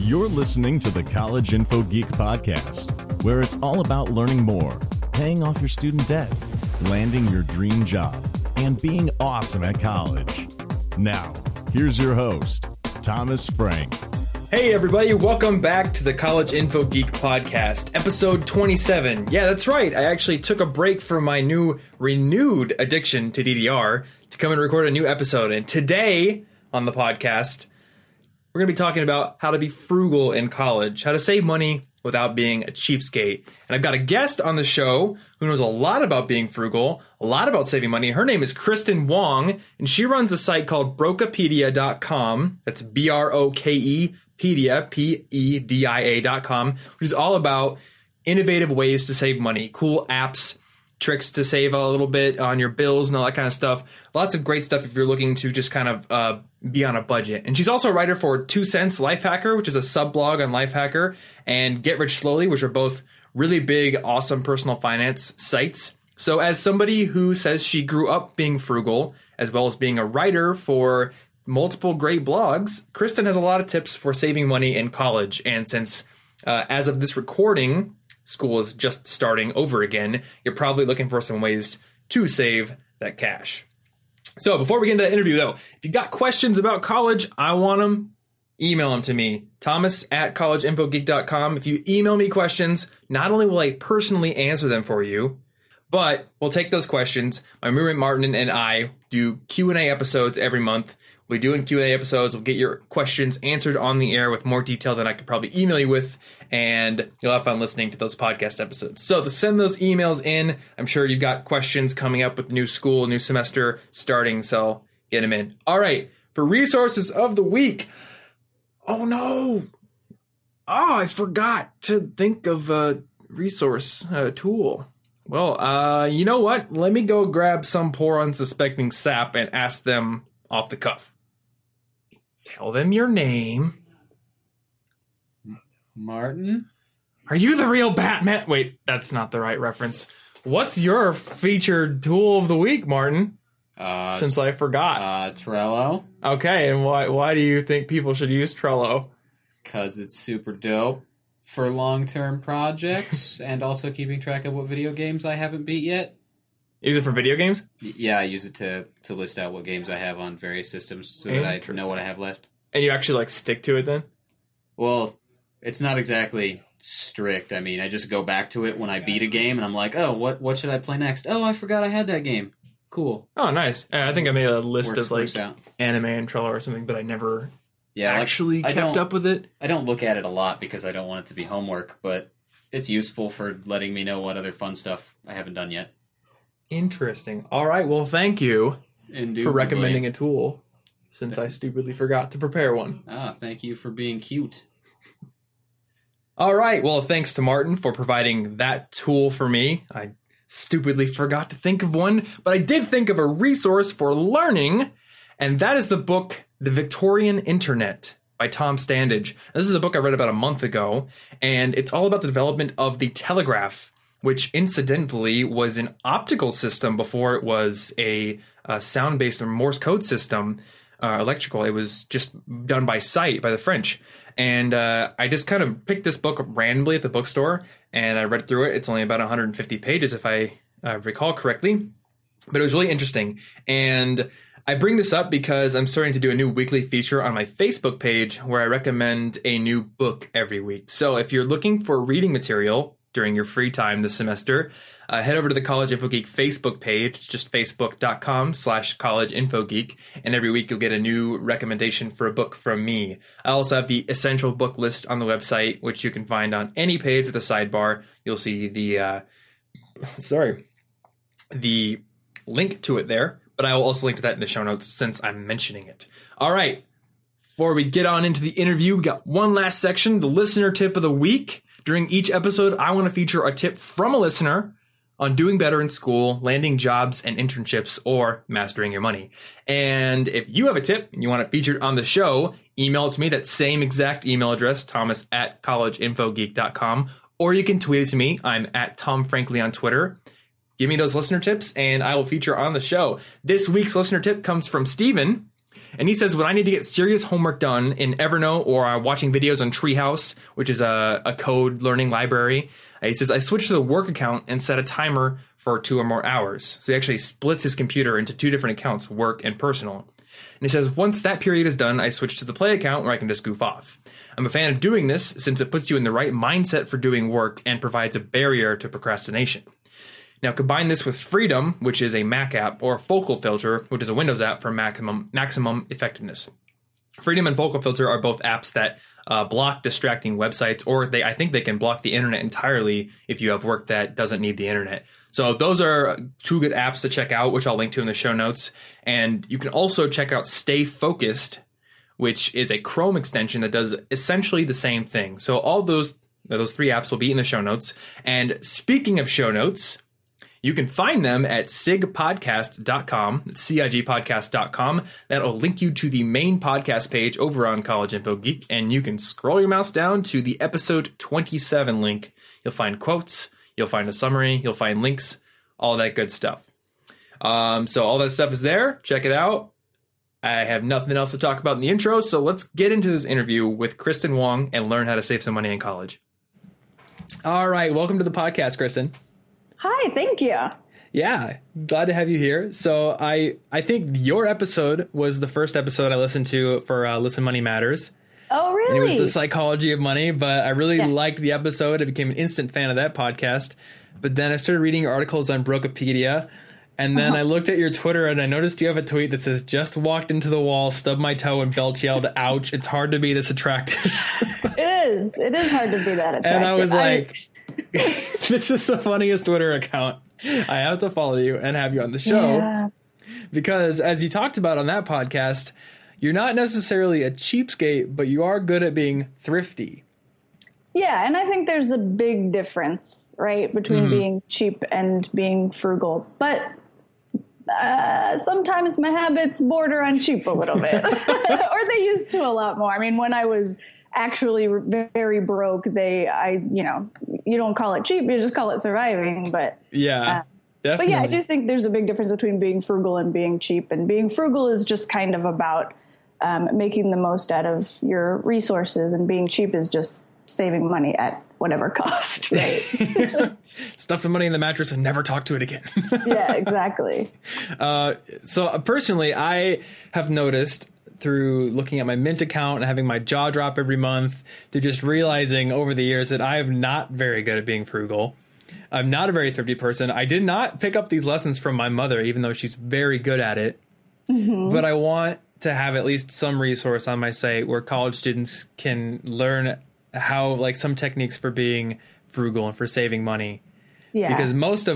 You're listening to the College Info Geek podcast, where it's all about learning more, paying off your student debt, landing your dream job, and being awesome at college. Now, here's your host, Thomas Frank. Hey everybody, welcome back to the College Info Geek podcast, episode 27. Yeah, that's right. I actually took a break from my renewed addiction to DDR to come and record a new episode. And today on the podcast, we're going to be talking about how to be frugal in college, how to save money without being a cheapskate. And I've got a guest on the show who knows a lot about being frugal, a lot about saving money. Her name is Kristin Wong, and she runs a site called Brokepedia.com. That's B-R-O-K-E-pedia, P-E-D-I-A.com, which is all about innovative ways to save money, cool apps, tricks to save a little bit on your bills and all that kind of stuff. Lots of great stuff if you're looking to just kind of be on a budget. And she's also a writer for 2 Cents, Lifehacker, which is a sub-blog on Lifehacker, and Get Rich Slowly, which are both really big, awesome personal finance sites. So as somebody who says she grew up being frugal, as well as being a writer for multiple great blogs, Kristin has a lot of tips for saving money in college. And since as of this recording, school is just starting over again, you're probably looking for some ways to save that cash. So before we get into that interview, though, if you got questions about college, I want them, email them to me, Thomas at collegeinfogeek.com. If you email me questions, not only will I personally answer them for you, but we'll take those questions. My roommate Martin and I do Q&A episodes every month. We do in Q&A episodes. We'll get your questions answered on the air with more detail than I could probably email you with, and you'll have fun listening to those podcast episodes. So to send those emails in, I'm sure you've got questions coming up with new school, new semester starting, so get them in. All right, for resources of the week. Oh, no. Oh, I forgot to think of a resource, a tool. Well, you know what? Let me go grab some poor unsuspecting sap and ask them off the cuff. Tell them your name. Martin? Are you the real Batman? Wait, that's not the right reference. What's your featured tool of the week, Martin? Since I forgot. Trello. Okay, and why do you think people should use Trello? Because it's super dope for long-term projects and also keeping track of what video games I haven't beat yet. Use it for video games? Yeah, I use it to list out what games I have on various systems so that I know what I have left. And you actually, stick to it then? Well, it's not exactly strict. I mean, I just go back to it when I beat a game, and I'm like, oh, what should I play next? Oh, I forgot I had that game. Cool. Oh, nice. I think I made a list of, anime and Trello or something, but I never kept up with it. I don't look at it a lot because I don't want it to be homework, but it's useful for letting me know what other fun stuff I haven't done yet. Interesting. All right. Well, thank you for recommending a tool since I stupidly forgot to prepare one. Ah, thank you for being cute. All right. Well, thanks to Martin for providing that tool for me. I stupidly forgot to think of one, but I did think of a resource for learning, and that is the book The Victorian Internet by Tom Standage. This is a book I read about a month ago, and it's all about the development of the telegraph, which incidentally was an optical system before it was a sound-based Morse code system, electrical. It was just done by sight by the French. And I just kind of picked this book randomly at the bookstore, and I read through it. It's only about 150 pages, if I recall correctly. But it was really interesting. And I bring this up because I'm starting to do a new weekly feature on my Facebook page where I recommend a new book every week. So if you're looking for reading material during your free time this semester, head over to the College Info Geek Facebook page. It's just facebook.com/collegeinfogeek. And every week you'll get a new recommendation for a book from me. I also have the essential book list on the website, which you can find on any page with a sidebar. You'll see the link to it there, but I will also link to that in the show notes since I'm mentioning it. All right. Before we get on into the interview, we got one last section, the listener tip of the week. During each episode, I want to feature a tip from a listener on doing better in school, landing jobs and internships, or mastering your money. And if you have a tip and you want it featured on the show, email it to me, that same exact email address, thomas@collegeinfogeek.com, or you can tweet it to me. I'm at Tom Frankly on Twitter. Give me those listener tips and I will feature on the show. This week's listener tip comes from Steven. And he says, when I need to get serious homework done in Evernote or watching videos on Treehouse, which is a code learning library, he says, I switch to the work account and set a timer for 2 or more hours. So he actually splits his computer into 2 different accounts, work and personal. And he says, once that period is done, I switch to the play account where I can just goof off. I'm a fan of doing this since it puts you in the right mindset for doing work and provides a barrier to procrastination. Now, combine this with Freedom, which is a Mac app, or Focal Filter, which is a Windows app for maximum effectiveness. Freedom and Focal Filter are both apps that block distracting websites, or I think they can block the internet entirely if you have work that doesn't need the internet. So those are 2 good apps to check out, which I'll link to in the show notes. And you can also check out Stay Focused, which is a Chrome extension that does essentially the same thing. So all those 3 apps will be in the show notes. And speaking of show notes, you can find them at sigpodcast.com, cigpodcast.com. That'll link you to the main podcast page over on College Info Geek, and you can scroll your mouse down to the episode 27 link. You'll find quotes, you'll find a summary, you'll find links, all that good stuff. So all that stuff is there. Check it out. I have nothing else to talk about in the intro, so let's get into this interview with Kristin Wong and learn how to save some money in college. All right, welcome to the podcast, Kristin. Hi, thank you. Yeah, glad to have you here. So I think your episode was the first episode I listened to for Listen Money Matters. Oh, really? And it was The Psychology of Money, but I really liked the episode. I became an instant fan of that podcast. But then I started reading your articles on Brokepedia, and then I looked at your Twitter, and I noticed you have a tweet that says, just walked into the wall, stubbed my toe, and belch yelled, ouch, it's hard to be this attractive. It is. It is hard to be that attractive. And I was like... This is the funniest Twitter account. I have to follow you and have you on the show because, as you talked about on that podcast, you're not necessarily a cheapskate, but you are good at being thrifty. Yeah, and I think there's a big difference, right, between being cheap and being frugal. But sometimes my habits border on cheap a little bit, or they used to a lot more. I mean, when I was actually very broke, you don't call it cheap, you just call it surviving. But definitely. But yeah, I do think there's a big difference between being frugal and being cheap, and being frugal is just kind of about making the most out of your resources, and being cheap is just saving money at whatever cost, right? Stuff the money in the mattress and never talk to it again. Yeah, exactly. So personally, I have noticed through looking at my Mint account and having my jaw drop every month, to just realizing over the years that I am not very good at being frugal. I'm not a very thrifty person. I did not pick up these lessons from my mother, even though she's very good at it. But I want to have at least some resource on my site where college students can learn how, like, some techniques for being frugal and for saving money. Yeah. Because most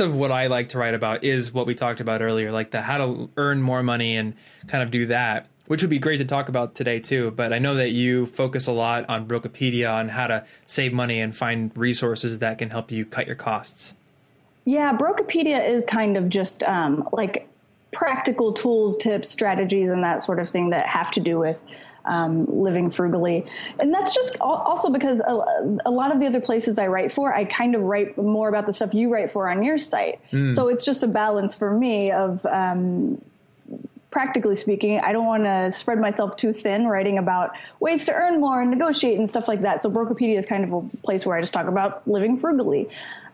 of what I like to write about is what we talked about earlier, like the how to earn more money and kind of do that, which would be great to talk about today, too. But I know that you focus a lot on Brokepedia, on how to save money and find resources that can help you cut your costs. Yeah, Brokepedia is kind of just like practical tools, tips, strategies, and that sort of thing that have to do with living frugally. And that's just also because a lot of the other places I write for, I kind of write more about the stuff you write for on your site. So it's just a balance for me of, practically speaking, I don't want to spread myself too thin writing about ways to earn more and negotiate and stuff like that. So Brokepedia is kind of a place where I just talk about living frugally.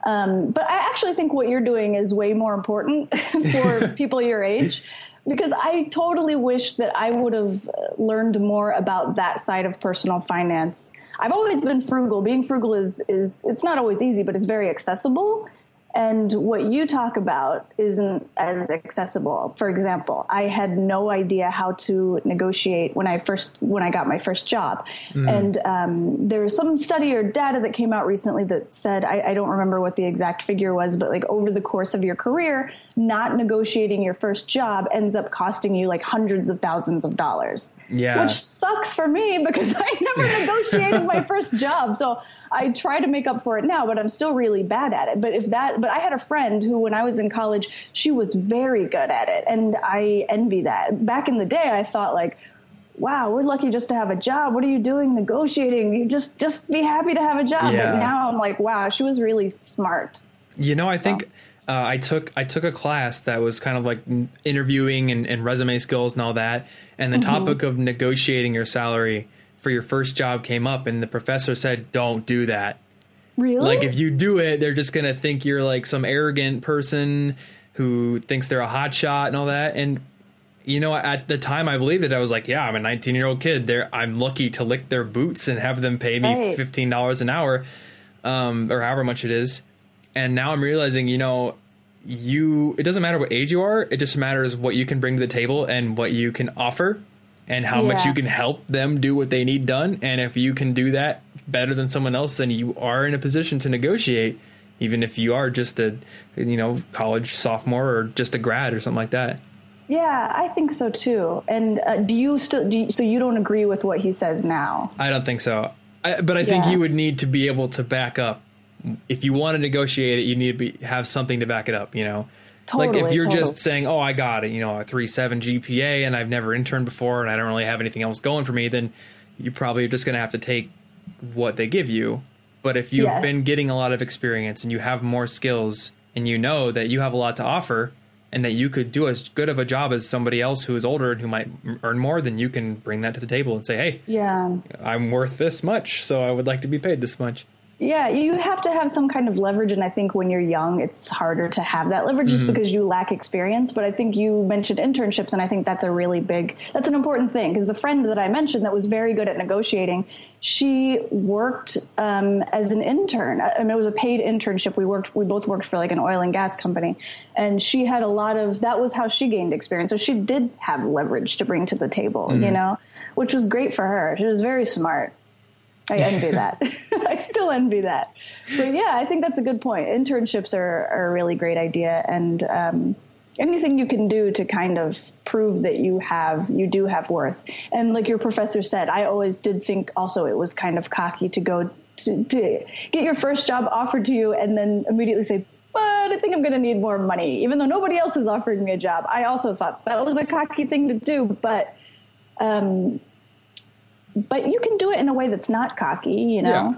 But I actually think what you're doing is way more important for people your age. Because I totally wish that I would have learned more about that side of personal finance. I've always been frugal. Being frugal is it's not always easy, but it's very accessible. And what you talk about isn't as accessible. For example, I had no idea how to negotiate when I got my first job. And there was some study or data that came out recently that said, I don't remember what the exact figure was, but like over the course of your career, not negotiating your first job ends up costing you like hundreds of thousands of dollars. Yeah. Which sucks for me because I never negotiated my first job. So I try to make up for it now, but I'm still really bad at it. But I had a friend who, when I was in college, she was very good at it. And I envy that. Back in the day, I thought like, wow, we're lucky just to have a job. What are you doing negotiating? You just be happy to have a job. Yeah. But now I'm like, wow, she was really smart. You know, I think I took a class that was kind of like interviewing and resume skills and all that. And the topic of negotiating your salary for your first job came up, and the professor said, don't do that. Really? Like, if you do it, they're just going to think you're like some arrogant person who thinks they're a hotshot and all that. And, you know, at the time I believed it. I was like, yeah, I'm a 19-year-old kid there. I'm lucky to lick their boots and have them pay me $15 an hour or however much it is. And now I'm realizing, you know, it doesn't matter what age you are. It just matters what you can bring to the table and what you can offer and how much you can help them do what they need done. And if you can do that better than someone else, then you are in a position to negotiate, even if you are just a, you know, college sophomore or just a grad or something like that. Yeah, I think so, too. And so you don't agree with what he says now? I don't think so. But I think you would need to be able to back up. If you want to negotiate it, you need to have something to back it up, you know. Totally, like if you're just saying, oh, I got it, you know, a 3.7 GPA and I've never interned before and I don't really have anything else going for me, then you probably are just going to have to take what they give you. But if you've been getting a lot of experience and you have more skills and you know that you have a lot to offer and that you could do as good of a job as somebody else who is older and who might earn more, then you can bring that to the table and say, hey, I'm worth this much, so I would like to be paid this much. Yeah, you have to have some kind of leverage, and I think when you're young, it's harder to have that leverage just because you lack experience. But I think you mentioned internships, and I think that's that's an important thing, because the friend that I mentioned that was very good at negotiating, she worked as an intern. I mean, it was a paid internship. We both worked for like an oil and gas company, and she had that was how she gained experience. So she did have leverage to bring to the table, you know, which was great for her. She was very smart. I envy that. I still envy that. But yeah, I think that's a good point. Internships are a really great idea. And anything you can do to kind of prove that you do have worth. And like your professor said, I always did think also it was kind of cocky to go to get your first job offered to you and then immediately say, but I think I'm going to need more money. Even though nobody else has offered me a job. I also thought that was a cocky thing to do. But you can do it in a way that's not cocky, you know?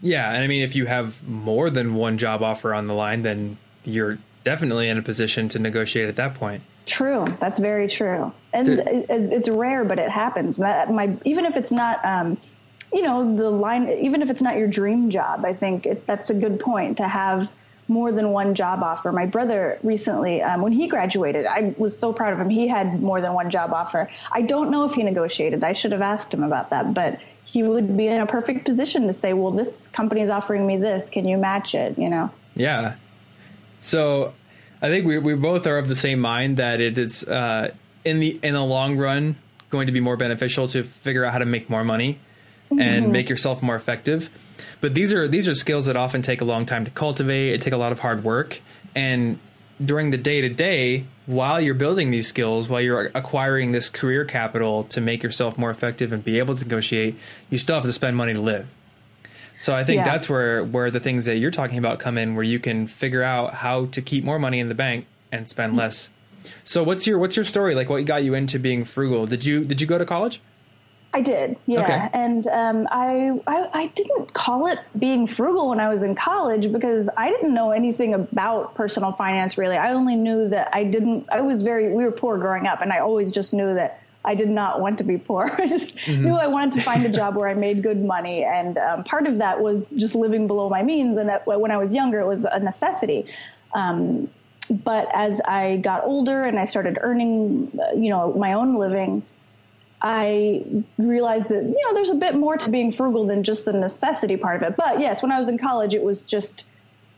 Yeah. And I mean, if you have more than one job offer on the line, then you're definitely in a position to negotiate at that point. True. That's very true. And it's rare, but it happens. Even if it's not, you know, the line, even if it's not your dream job, I think that's a good point to have more than one job offer. My brother recently, when he graduated, I was so proud of him. He had more than one job offer. I don't know if he negotiated. I should have asked him about that, but he would be in a perfect position to say, well, this company is offering me this. Can you match it? You know? Yeah. So I think we both are of the same mind that it is in the long run going to be more beneficial to figure out how to make more money and make yourself more effective. But these are skills that often take a long time to cultivate. It takes a lot of hard work. And during the day to day, while you're building these skills, while you're acquiring this career capital to make yourself more effective and be able to negotiate, you still have to spend money to live. So I think that's where the things that you're talking about come in, where you can figure out how to keep more money in the bank and spend less. So what's your story? Like, what got you into being frugal? Did you go to college? I did. Yeah. Okay. And I didn't call it being frugal when I was in college because I didn't know anything about personal finance, really. I only knew that we were poor growing up, and I always just knew that I did not want to be poor. I just knew I wanted to find a job where I made good money. And part of that was just living below my means. And that, when I was younger, it was a necessity. But as I got older and I started earning, you know, my own living, I realized that, you know, there's a bit more to being frugal than just the necessity part of it. But yes, when I was in college, it was just,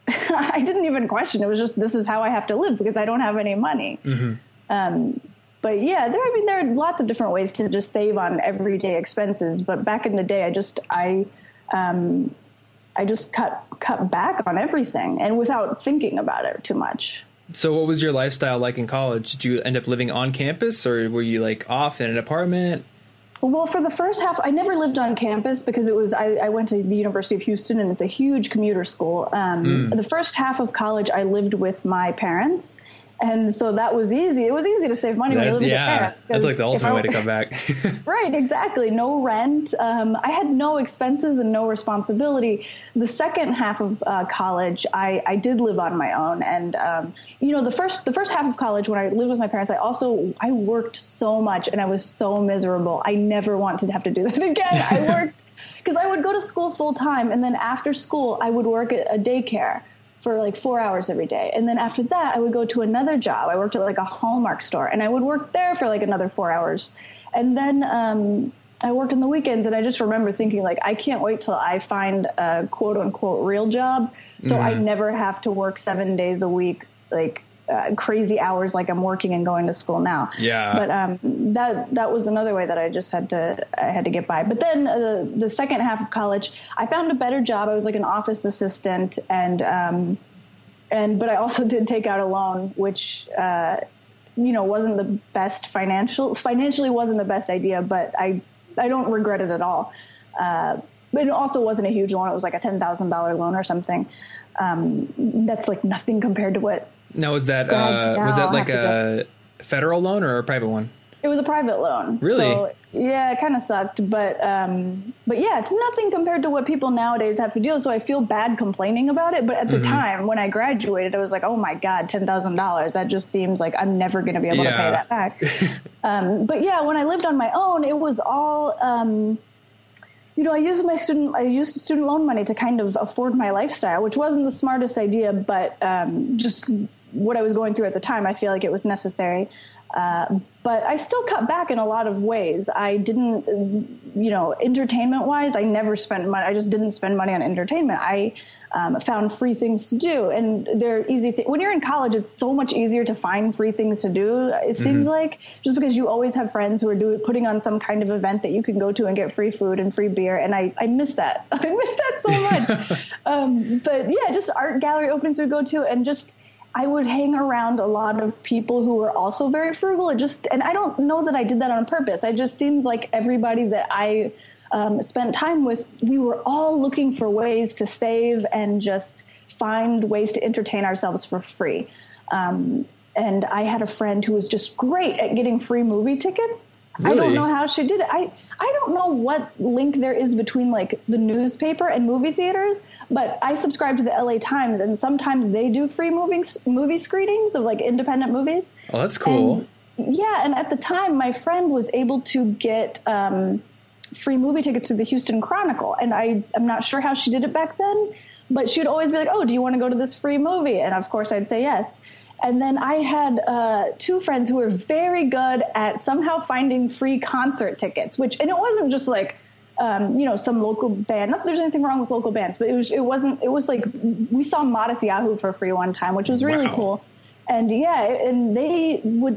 I didn't even question. It was just, this is how I have to live because I don't have any money. But yeah, there are lots of different ways to just save on everyday expenses. But back in the day, I just cut back on everything and without thinking about it too much. So what was your lifestyle like in college? Did you end up living on campus, or were you like off in an apartment? Well, for the first half, I never lived on campus because I went to the University of Houston, and it's a huge commuter school. The first half of college, I lived with my parents. And so that was easy. It was easy to save money when you live with your parents. That's like the ultimate way to come back. Right, exactly. No rent. I had no expenses and no responsibility. The second half of college, I did live on my own. And, you know, the first half of college when I lived with my parents, I worked so much and I was so miserable. I never want to have to do that again. I worked because I would go to school full time. And then after school, I would work at a daycare for like 4 hours every day. And then after that, I would go to another job. I worked at like a Hallmark store and I would work there for like another 4 hours. And then I worked on the weekends, and I just remember thinking like, I can't wait till I find a quote unquote real job. So I never have to work 7 days a week, like crazy hours like I'm working and going to school now. Yeah. But that was another way that I just had to get by. But then the second half of college, I found a better job. I was like an office assistant, and but I also did take out a loan, which you know wasn't the best financially wasn't the best idea, but I don't regret it at all. But it also wasn't a huge loan. It was like a $10,000 loan or something. That's like nothing compared to what. Now, was that like a federal loan or a private one? It was a private loan. Really? So, yeah, it kind of sucked. But yeah, it's nothing compared to what people nowadays have to deal with. So I feel bad complaining about it. But at the time when I graduated, I was like, oh, my God, $10,000. That just seems like I'm never going to be able to pay that back. But yeah, when I lived on my own, it was all you know, I used student loan money to kind of afford my lifestyle, which wasn't the smartest idea, but just what I was going through at the time, I feel like it was necessary. But I still cut back in a lot of ways. I didn't, you know, entertainment wise, I never spent money. I just didn't spend money on entertainment. I found free things to do, and they're easy. When you're in college, it's so much easier to find free things to do. It seems like just because you always have friends who are putting on some kind of event that you can go to and get free food and free beer. And I miss that. I miss that so much. But yeah, just art gallery openings we would go to, and just, I would hang around a lot of people who were also very frugal. And I don't know that I did that on purpose. It just seems like everybody that I spent time with, we were all looking for ways to save and just find ways to entertain ourselves for free. And I had a friend who was just great at getting free movie tickets. Really? I don't know how she did it. I don't know what link there is between like the newspaper and movie theaters, but I subscribe to the LA Times, and sometimes they do free movie screenings of like independent movies. Oh, that's cool. And, yeah. And at the time my friend was able to get, free movie tickets to the Houston Chronicle. And I'm not sure how she did it back then, but she'd always be like, oh, do you want to go to this free movie? And of course I'd say yes. And then I had two friends who were very good at somehow finding free concert tickets, which, and it wasn't just like, you know, some local band, not that there's anything wrong with local bands, but it was like, we saw Modest Yahoo for free one time, which was really cool. And yeah, and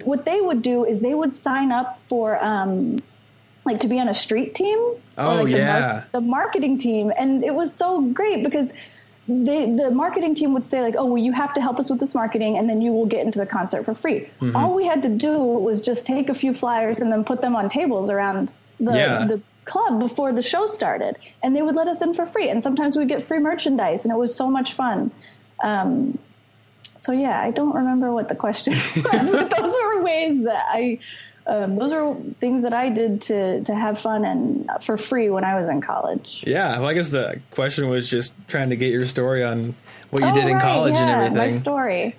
what they would do is they would sign up for, like to be on a street team, the marketing team. And it was so great because the marketing team would say like, oh, well, you have to help us with this marketing and then you will get into the concert for free. Mm-hmm. All we had to do was just take a few flyers and then put them on tables around the club before the show started. And they would let us in for free. And sometimes we'd get free merchandise, and it was so much fun. So yeah, I don't remember what the question was, but those are ways that those are things that I did to have fun and for free when I was in college. Yeah. Well, I guess the question was just trying to get your story on what you did in college and everything. My story.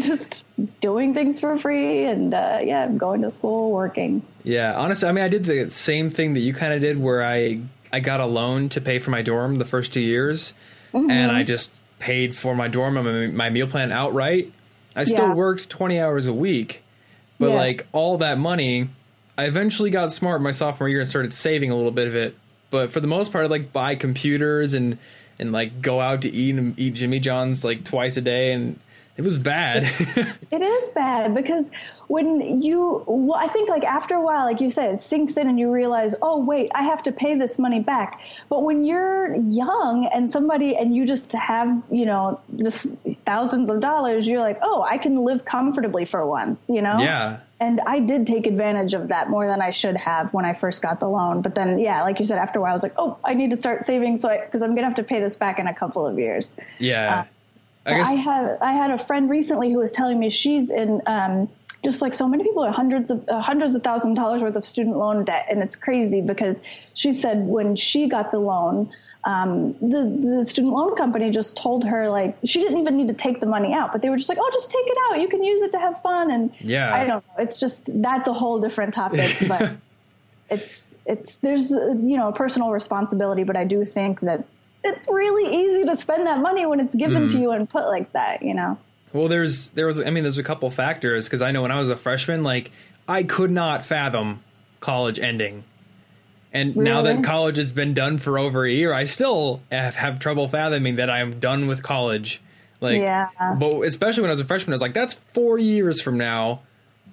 Just doing things for free and, going to school, working. Yeah. Honestly, I mean, I did the same thing that you kind of did where I got a loan to pay for my dorm the first 2 years, and I just paid for my dorm and my meal plan outright. I still worked 20 hours a week. But like all that money, I eventually got smart my sophomore year and started saving a little bit of it. But for the most part, I'd like buy computers and like go out to eat and eat Jimmy John's like twice a day. And it was bad. It is bad because when I think like after a while, like you said, it sinks in and you realize, oh, wait, I have to pay this money back. But when you're young and you just have, you know, just thousands of dollars, you're like, oh, I can live comfortably for once, you know? Yeah. And I did take advantage of that more than I should have when I first got the loan. But then, yeah, like you said, after a while, I was like, oh, I need to start saving because I'm going to have to pay this back in a couple of years. Yeah. I guess I had a friend recently who was telling me she's in just like so many people are hundreds of thousands of dollars worth of student loan debt. And it's crazy because she said when she got the loan, the student loan company just told her, like, she didn't even need to take the money out, but they were just like, oh, just take it out. You can use it to have fun. And yeah, I don't know. It's just, that's a whole different topic, but it's, there's, you know, a personal responsibility, but I do think that it's really easy to spend that money when it's given to you and put like that, you know? Well, there's a couple factors because I know when I was a freshman, like I could not fathom college ending. And really? Now that college has been done for over a year, I still have trouble fathoming that I'm done with college. Like, yeah. But especially when I was a freshman, I was like, that's 4 years from now.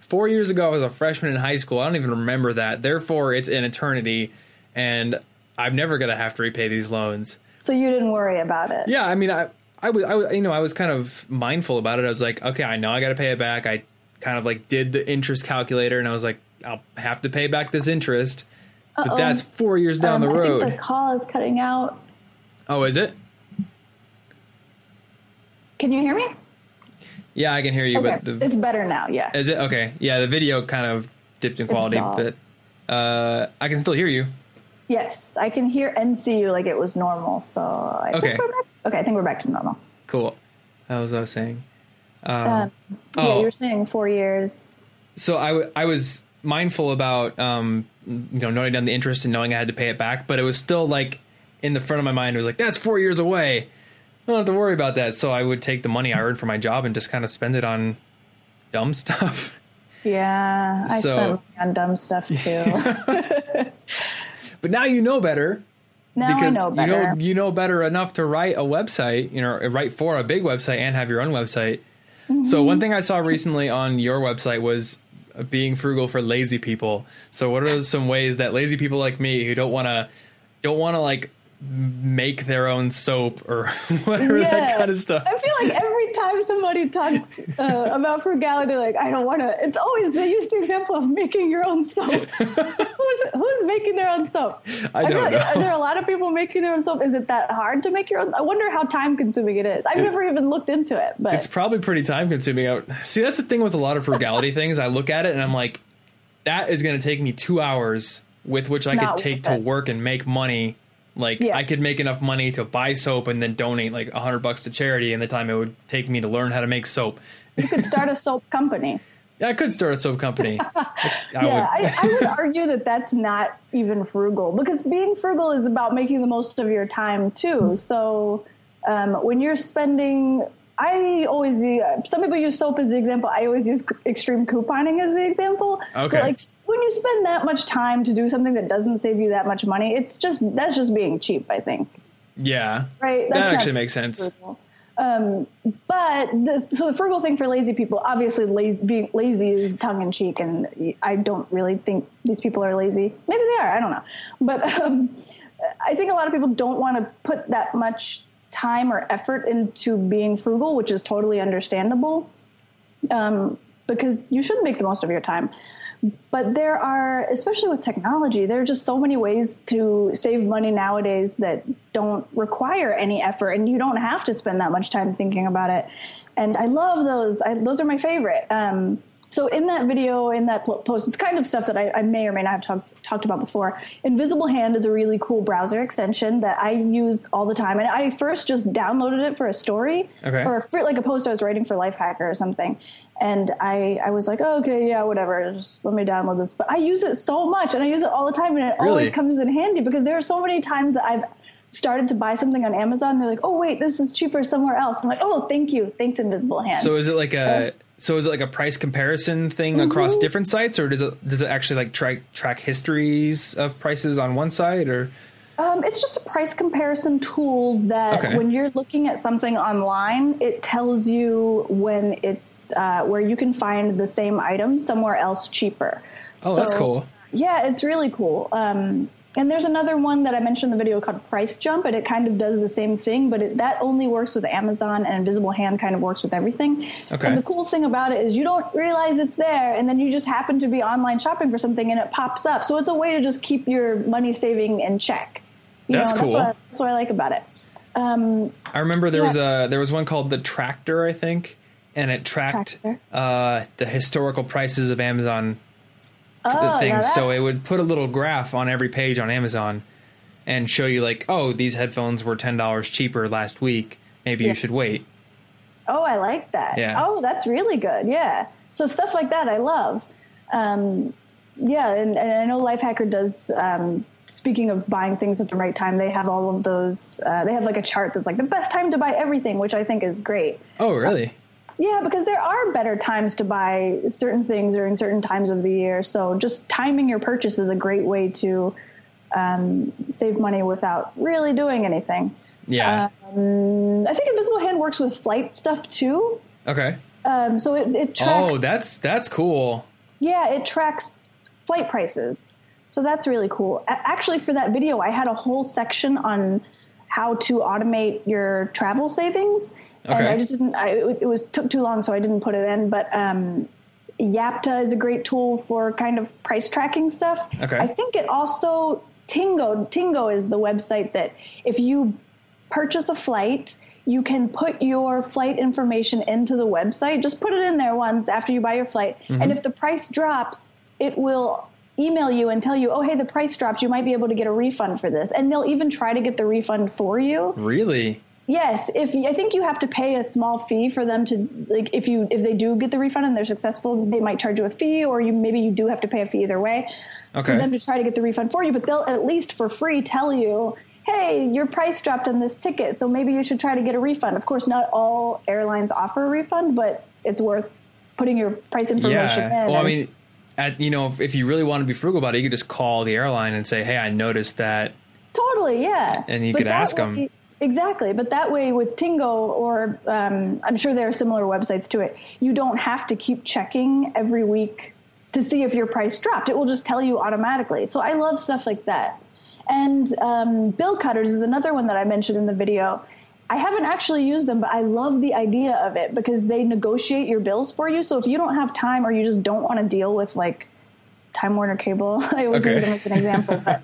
4 years ago, I was a freshman in high school. I don't even remember that. Therefore, it's an eternity and I'm never going to have to repay these loans. So you didn't worry about it. Yeah. I mean, I was kind of mindful about it. I was like, okay, I know I got to pay it back. I kind of like did the interest calculator and I was like, I'll have to pay back this interest. Uh-oh. But that's 4 years down the road. I think the call is cutting out. Oh, is it? Can you hear me? Yeah, I can hear you. Okay. But it's better now. Yeah. Is it? Okay. Yeah. The video kind of dipped in quality, but I can still hear you. Yes, I can hear and see you like it was normal. So I think we're back to normal. Cool. That was what I was saying. Yeah, you were saying 4 years. So I was mindful about, noting down the interest and knowing I had to pay it back, but it was still like in the front of my mind, it was like, that's 4 years away. I don't have to worry about that. So I would take the money I earned from my job and just kind of spend it on dumb stuff. Yeah. I spend money on dumb stuff too. But now you know better. Now I know better. You know better enough to write a website, you know, write for a big website and have your own website. Mm-hmm. So one thing I saw recently on your website was being frugal for lazy people. So what are some ways that lazy people like me who don't want to like make their own soap or whatever that kind of stuff? I feel like every time somebody talks about frugality, like I don't want to. It's always they use the example of making your own soap. who's making their own soap? I don't know. Are there a lot of people making their own soap? Is it that hard to make your own? I wonder how time consuming it is. I've never even looked into it, but it's probably pretty time consuming. See, that's the thing with a lot of frugality things. I look at it and I'm like, that is going to take me 2 hours, with which I could take to work and make money. Like I could make enough money to buy soap and then donate like $100 to charity in the time it would take me to learn how to make soap. You could start a soap company. Yeah, I could start a soap company. I would argue that that's not even frugal because being frugal is about making the most of your time too. So when you're spending, some people use soap as the example. I always use extreme couponing as the example. Okay. But like when you spend that much time to do something that doesn't save you that much money, that's just being cheap, I think. Yeah. Right. That actually makes sense. So the frugal thing for lazy people, obviously being lazy is tongue in cheek. And I don't really think these people are lazy. Maybe they are. I don't know. But I think a lot of people don't want to put that much time or effort into being frugal, which is totally understandable, because you should make the most of your time. But there are, especially with technology, there are just so many ways to save money nowadays that don't require any effort, and you don't have to spend that much time thinking about it. And I love those. Those are my favorite. So in that video, in that post, it's kind of stuff that I may or may not have talked about before. Invisible Hand is a really cool browser extension that I use all the time. And I first just downloaded it for a story or for like a post I was writing for Lifehacker or something. And I was like, oh, okay, yeah, whatever. Just let me download this. But I use it so much and I use it all the time. And it always comes in handy because there are so many times that I've started to buy something on Amazon. They're like, oh, wait, this is cheaper somewhere else. I'm like, oh, thank you. Thanks, Invisible Hand. So is it like a price comparison thing across different sites, or does it actually like track histories of prices on one site, or? It's just a price comparison tool that when you're looking at something online, it tells you when it's where you can find the same item somewhere else cheaper. Oh, so, that's cool. Yeah, it's really cool. And there's another one that I mentioned in the video called Price Jump, and it kind of does the same thing, but that only works with Amazon, and Invisible Hand kind of works with everything. Okay. And the cool thing about it is you don't realize it's there, and then you just happen to be online shopping for something, and it pops up. So it's a way to just keep your money saving in check. That's cool. That's what I like about it. I remember there was one called The Tractor, I think, and it tracked the historical prices of Amazon things. So it would put a little graph on every page on Amazon and show you like, oh, these headphones were $10 cheaper last week. Maybe you should wait. Oh, I like that. Yeah. Oh, that's really good. Yeah. So stuff like that I love. And I know Lifehacker does, speaking of buying things at the right time, they have all of those, they have like a chart that's like the best time to buy everything, which I think is great. Oh, really? Yeah, because there are better times to buy certain things or in certain times of the year. So just timing your purchase is a great way to save money without really doing anything. Yeah. I think Invisible Hand works with flight stuff too. Okay. So it tracks. Oh, that's cool. Yeah, it tracks flight prices. So that's really cool. Actually, for that video, I had a whole section on how to automate your travel savings. Okay. And I just didn't, it took too long, so I didn't put it in. But Yapta is a great tool for kind of price tracking stuff. Okay. I think it also, Tingo is the website that if you purchase a flight, you can put your flight information into the website. Just put it in there once after you buy your flight. Mm-hmm. And if the price drops, it will email you and tell you, oh, hey, the price dropped. You might be able to get a refund for this. And they'll even try to get the refund for you. Really? Yes. I think you have to pay a small fee for them to, like, if they do get the refund and they're successful, they might charge you a fee, or you do have to pay a fee either way. Okay. For them to try to get the refund for you. But they'll at least for free tell you, hey, your price dropped on this ticket, so maybe you should try to get a refund. Of course, not all airlines offer a refund, but it's worth putting your price information in. Well, I mean, if you really want to be frugal about it, you could just call the airline and say, hey, I noticed that. Totally, yeah. And you could ask them. Exactly. But that way with Tingo, or I'm sure there are similar websites to it, you don't have to keep checking every week to see if your price dropped. It will just tell you automatically. So I love stuff like that. And bill cutters is another one that I mentioned in the video. I haven't actually used them, but I love the idea of it because they negotiate your bills for you. So if you don't have time or you just don't want to deal with, like, Time Warner Cable, I always use them as an example, but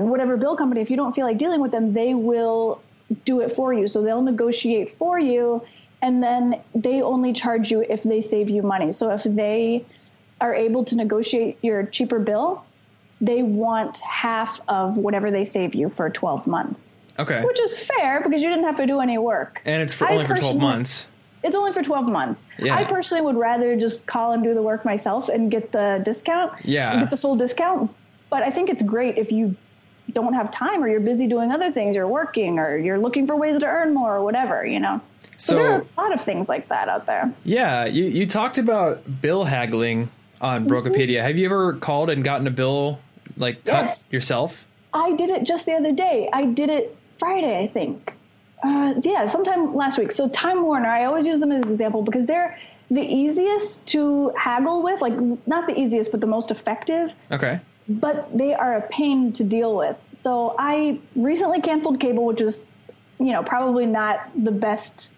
whatever bill company, if you don't feel like dealing with them, they will do it for you. So they'll negotiate for you, and then they only charge you if they save you money. So if they are able to negotiate your cheaper bill, they want half of whatever they save you for 12 months. Okay. Which is fair because you didn't have to do any work. And it's only for 12 months. It's only for 12 months. Yeah. I personally would rather just call and do the work myself and get the discount. Yeah. And get the full discount. But I think it's great if you don't have time or you're busy doing other things, you're working or you're looking for ways to earn more or whatever, you know. So there are a lot of things like that out there. Yeah. You talked about bill haggling on Brokepedia. Mm-hmm. Have you ever called and gotten a bill cut yourself? I did it just the other day. I did it Friday, I think. Sometime last week. So Time Warner, I always use them as an example because they're the easiest to haggle with. Like, not the easiest, but the most effective. Okay. But they are a pain to deal with. So I recently canceled cable, which is, probably not the best.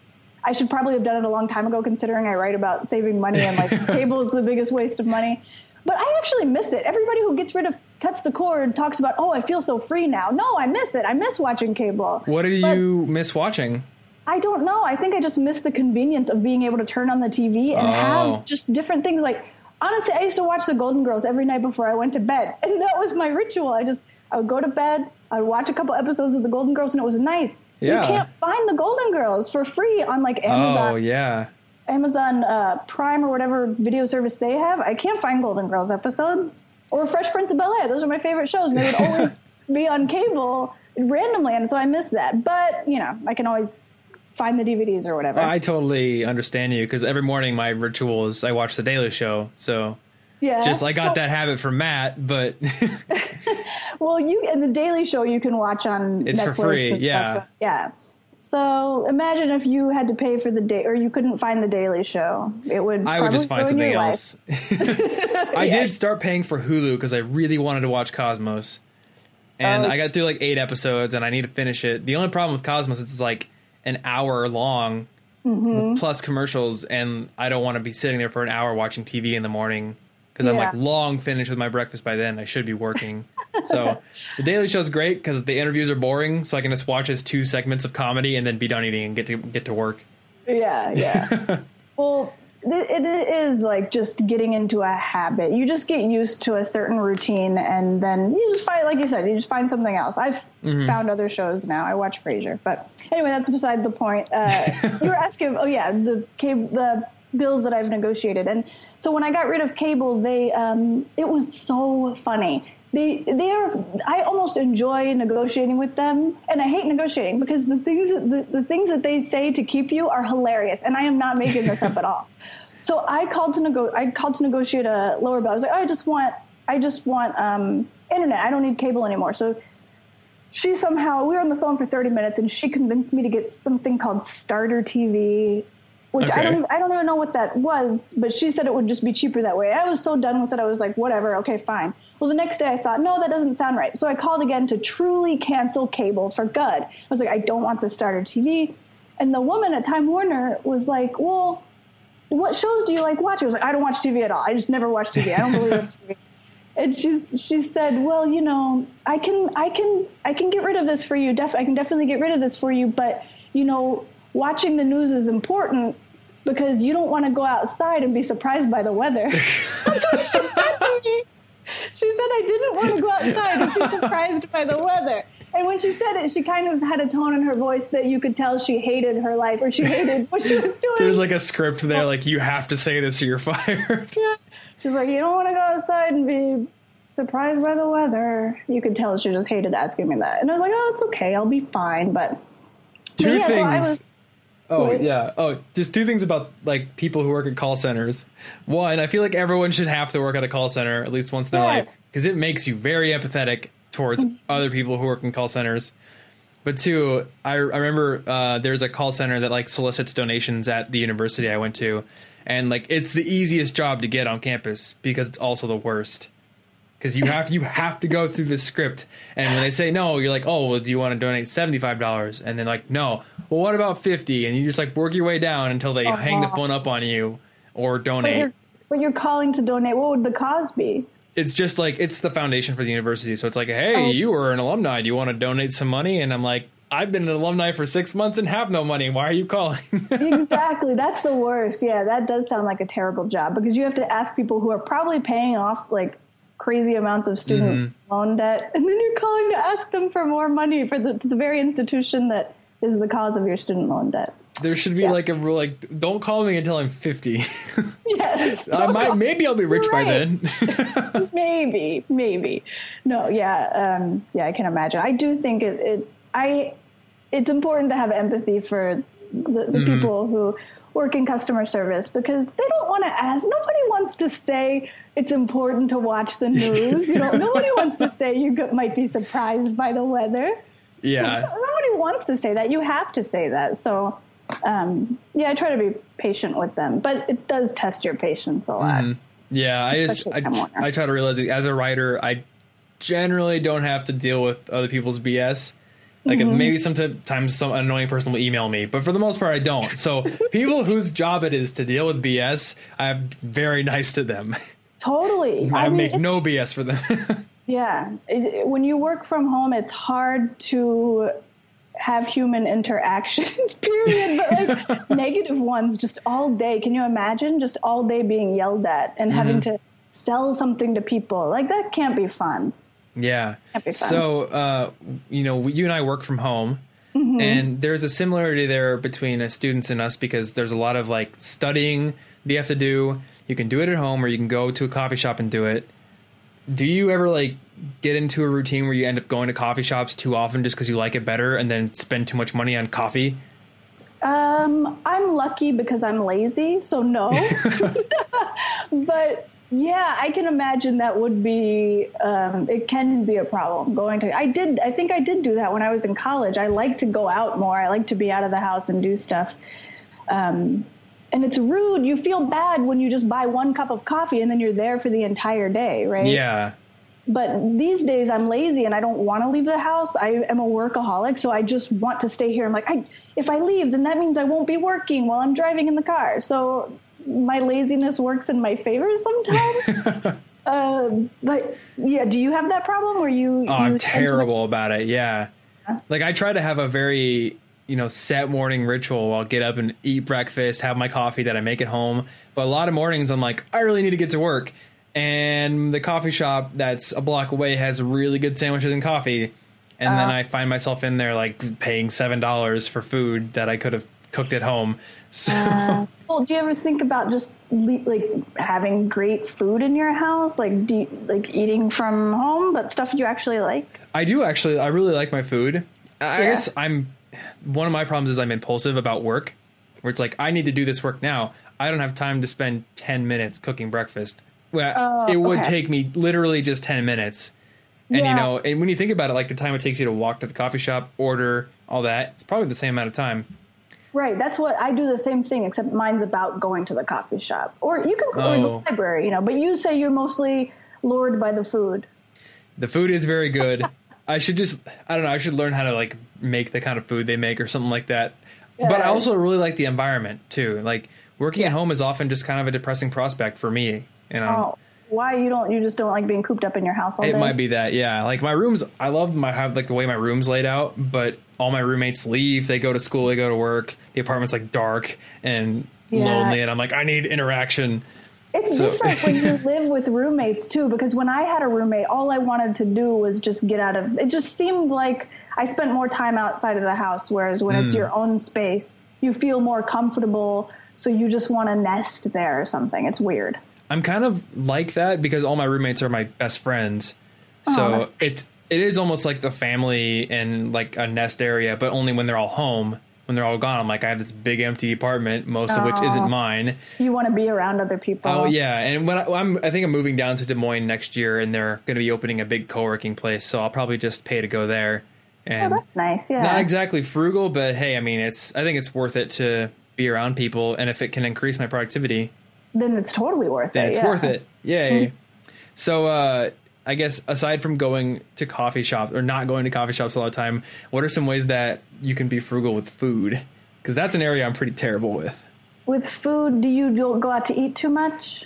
I should probably have done it a long time ago considering I write about saving money and, like, cable is the biggest waste of money. But I actually miss it. Everybody who cuts the cord talks about, oh, I feel so free now. No, I miss it. I miss watching cable. What do you miss watching? I don't know. I think I just miss the convenience of being able to turn on the TV and have just different things. Like, honestly, I used to watch The Golden Girls every night before I went to bed. And that was my ritual. I would go to bed. I would watch a couple episodes of The Golden Girls, and it was nice. Yeah. You can't find The Golden Girls for free on, like, Amazon. Oh, yeah. Amazon Prime or whatever video service they have. I can't find Golden Girls episodes or Fresh Prince of Bel-Air. Those are my favorite shows, and they would only be on cable randomly, and so I miss that. But, I can always find the DVDs or whatever. I totally understand you because every morning my ritual is I watch The Daily Show, so... Yeah. Just I got that habit from Matt, but well, and The Daily Show you can watch on Netflix. It's for free, yeah. Yeah. So imagine if you had to pay for or you couldn't find The Daily Show. I would just find something else. I did start paying for Hulu because I really wanted to watch Cosmos. And I got through 8 episodes and I need to finish it. The only problem with Cosmos is it's an hour long plus commercials, and I don't want to be sitting there for an hour watching TV in the morning. because I'm like long finished with my breakfast by then. I should be working. So The Daily Show is great because the interviews are boring. So I can just watch his two segments of comedy and then be done eating and get to work. Yeah. Yeah. Well, it is like just getting into a habit. You just get used to a certain routine and then you just find, like you said, you just find something else. I've found other shows now. I watch Frasier. But anyway, that's beside the point. You were asking, the bills that I've negotiated. And so when I got rid of cable, they it was so funny. I almost enjoy negotiating with them, and I hate negotiating because the things that they say to keep you are hilarious, and I am not making this up at all. So I called to negotiate a lower bill. I was like, I just want internet. I don't need cable anymore. So she somehow, we were on the phone for 30 minutes, and she convinced me to get something called Starter TV. Which okay. I don't even know what that was, but she said it would just be cheaper that way. I was so done with it. I was like, whatever. Okay, fine. Well, the next day I thought, no, that doesn't sound right. So I called again to truly cancel cable for good. I was like, I don't want the Starter TV. And the woman at Time Warner was like, well, what shows do you like watching? I was like, I don't watch TV at all. I just never watch TV. I don't believe in TV. And she said, well, you know, I can get rid of this for you. I can definitely get rid of this for you. But, you know, watching the news is important because you don't want to go outside and be surprised by the weather. That's what she said to me. She said I didn't want to go outside and be surprised by the weather. And when she said it, she kind of had a tone in her voice that you could tell she hated her life, or she hated what she was doing. There's like a script there, like you have to say this or you're fired. Yeah. She was like, you don't want to go outside and be surprised by the weather. You could tell she just hated asking me that. And I was like, oh, it's okay. I'll be fine. But two things. So I was, just two things about like people who work at call centers. One, I feel like everyone should have to work at a call center at least once in their life because it makes you very empathetic towards other people who work in call centers. But two, I remember there's a call center that like solicits donations at the university I went to, and like it's the easiest job to get on campus because it's also the worst. Because you have to go through the script, and when they say no, you're like, oh, well, do you want to donate $75? And then like, no. Well, what about $50? And you just like work your way down until they hang the phone up on you or donate. But you're calling to donate. What would the cause be? It's just like it's the foundation for the university, so it's like, hey, you were an alumni. Do you want to donate some money? And I'm like, I've been an alumni for 6 months and have no money. Why are you calling? Exactly. That's the worst. Yeah, that does sound like a terrible job because you have to ask people who are probably paying off like crazy amounts of student loan debt, and then you're calling to ask them for more money to the very institution that is the cause of your student loan debt. There should be like a rule, like don't call me until I'm 50. Yes, maybe I'll be rich by then. maybe. No, yeah, I can imagine. I do think it's important to have empathy for the people who work in customer service because they don't want to ask. Nobody wants to say it's important to watch the news. Nobody wants to say you might be surprised by the weather. Yeah. Nobody wants to say that. You have to say that. So, I try to be patient with them, but it does test your patience a lot. Yeah. I try to realize that as a writer, I generally don't have to deal with other people's BS. Like maybe sometimes some annoying person will email me, but for the most part, I don't. So people whose job it is to deal with BS, I'm very nice to them. Totally. I make no BS for them. Yeah. When you work from home, it's hard to have human interactions, period. But like negative ones just all day. Can you imagine just all day being yelled at and having to sell something to people? Like that can't be fun. Yeah. Can't be fun. So, you and I work from home. And there's a similarity there between students and us because there's a lot of like studying that you have to do. You can do it at home or you can go to a coffee shop and do it. Do you ever like get into a routine where you end up going to coffee shops too often just because you like it better and then spend too much money on coffee? I'm lucky because I'm lazy, so no. But yeah, I can imagine that would be it can be a problem I think I did do that when I was in college. I like to go out more. I like to be out of the house and do stuff. And it's rude. You feel bad when you just buy one cup of coffee and then you're there for the entire day, right? Yeah. But these days I'm lazy and I don't want to leave the house. I am a workaholic, so I just want to stay here. I'm like, if I leave, then that means I won't be working while I'm driving in the car. So my laziness works in my favor sometimes. But yeah, do you have that problem where you? Oh, I'm terrible about it. Yeah. Like I try to have a very, set morning ritual. I'll get up and eat breakfast, have my coffee that I make at home. But a lot of mornings I'm like, I really need to get to work. And the coffee shop that's a block away has really good sandwiches and coffee. And then I find myself in there like paying $7 for food that I could have cooked at home. So, well, do you ever think about just like having great food in your house? Like, do you, like eating from home, but stuff you actually like? I do actually. I really like my food. I guess one of my problems is I'm impulsive about work, where it's like, I need to do this work now. I don't have time to spend 10 minutes cooking breakfast. Well, it would take me literally just 10 minutes. And, and when you think about it, like the time it takes you to walk to the coffee shop, order, all that, it's probably the same amount of time. Right. That's what I do, the same thing, except mine's about going to the coffee shop. Or you can go to the library, but you say you're mostly lured by the food. The food is very good. I should learn how to like make the kind of food they make or something like that. Yeah, but I also really like the environment too. Like working at home is often just kind of a depressing prospect for me. Why you just don't like being cooped up in your house all day? It might be that, yeah. Like my rooms, I love the way my room's laid out, but all my roommates leave, they go to school, they go to work. The apartment's like dark and lonely, and I'm like, I need interaction. It's different when you live with roommates too, because when I had a roommate, all I wanted to do was just get out of it. Just seemed like I spent more time outside of the house, whereas when it's your own space, you feel more comfortable, so you just want to nest there or something. It's weird. I'm kind of like that because all my roommates are my best friends. So it is almost like the family and like a nest area, but only when they're all home, when they're all gone. I'm like, I have this big empty apartment, most of which isn't mine. You want to be around other people. Oh, yeah. And when I think I'm moving down to Des Moines next year, and they're going to be opening a big co-working place. So I'll probably just pay to go there. And that's nice. Yeah. Not exactly frugal, but hey, I mean, I think it's worth it to be around people. And if it can increase my productivity, then it's totally worth it. Then it's worth it. Yay. Mm-hmm. So I guess aside from going to coffee shops or not going to coffee shops a lot of time, what are some ways that you can be frugal with food? Because that's an area I'm pretty terrible with. With food, do you go out to eat too much?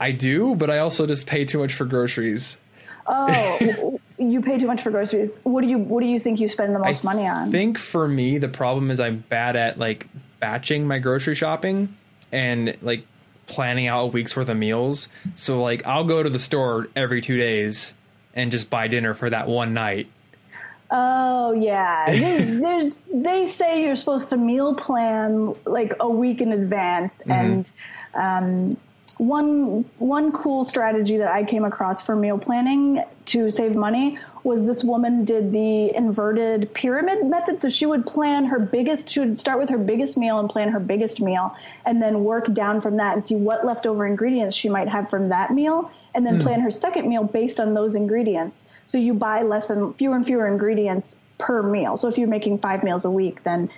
I do, but I also just pay too much for groceries. Oh, you pay too much for groceries. What do you think you spend the most money on? I think for me, the problem is I'm bad at like batching my grocery shopping and like planning out a week's worth of meals. So like I'll go to the store every 2 days and just buy dinner for that one night. Oh yeah. They say you're supposed to meal plan like a week in advance. Mm-hmm. And one cool strategy that I came across for meal planning to save money was this woman did the inverted pyramid method. So she would start with her biggest meal and plan her biggest meal and then work down from that and see what leftover ingredients she might have from that meal and then plan her second meal based on those ingredients. So you buy fewer and fewer ingredients per meal. So if you're making 5 meals a week, then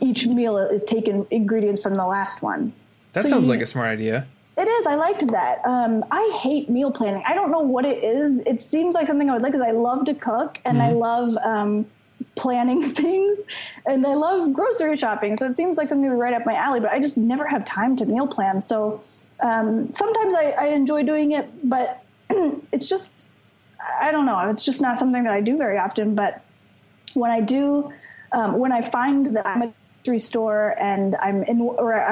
each meal is taking ingredients from the last one. That sounds like a smart idea. It is. I liked that. I hate meal planning. I don't know what it is. It seems like something I would like because I love to cook and I love planning things and I love grocery shopping. So it seems like something right up my alley, but I just never have time to meal plan. So sometimes I enjoy doing it, but it's just, I don't know. It's just not something that I do very often. But when I do, when I find that I'm a store and I'm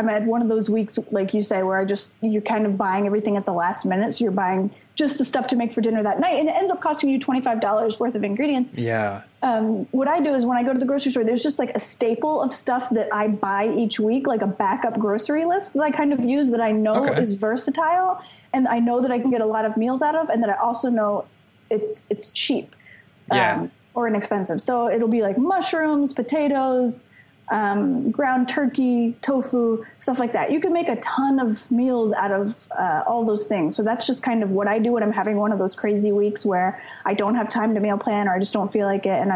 at one of those weeks like you say where you're kind of buying everything at the last minute, so you're buying just the stuff to make for dinner that night and it ends up costing you $25 worth of ingredients. What I do is when I go to the grocery store, there's just like a staple of stuff that I buy each week, like a backup grocery list that I kind of use that I know is versatile and I know that I can get a lot of meals out of and that I also know it's cheap or inexpensive. So it'll be like mushrooms, potatoes, ground turkey, tofu, stuff like that. You can make a ton of meals out of all those things. So that's just kind of what I do when I'm having one of those crazy weeks where I don't have time to meal plan or I just don't feel like it and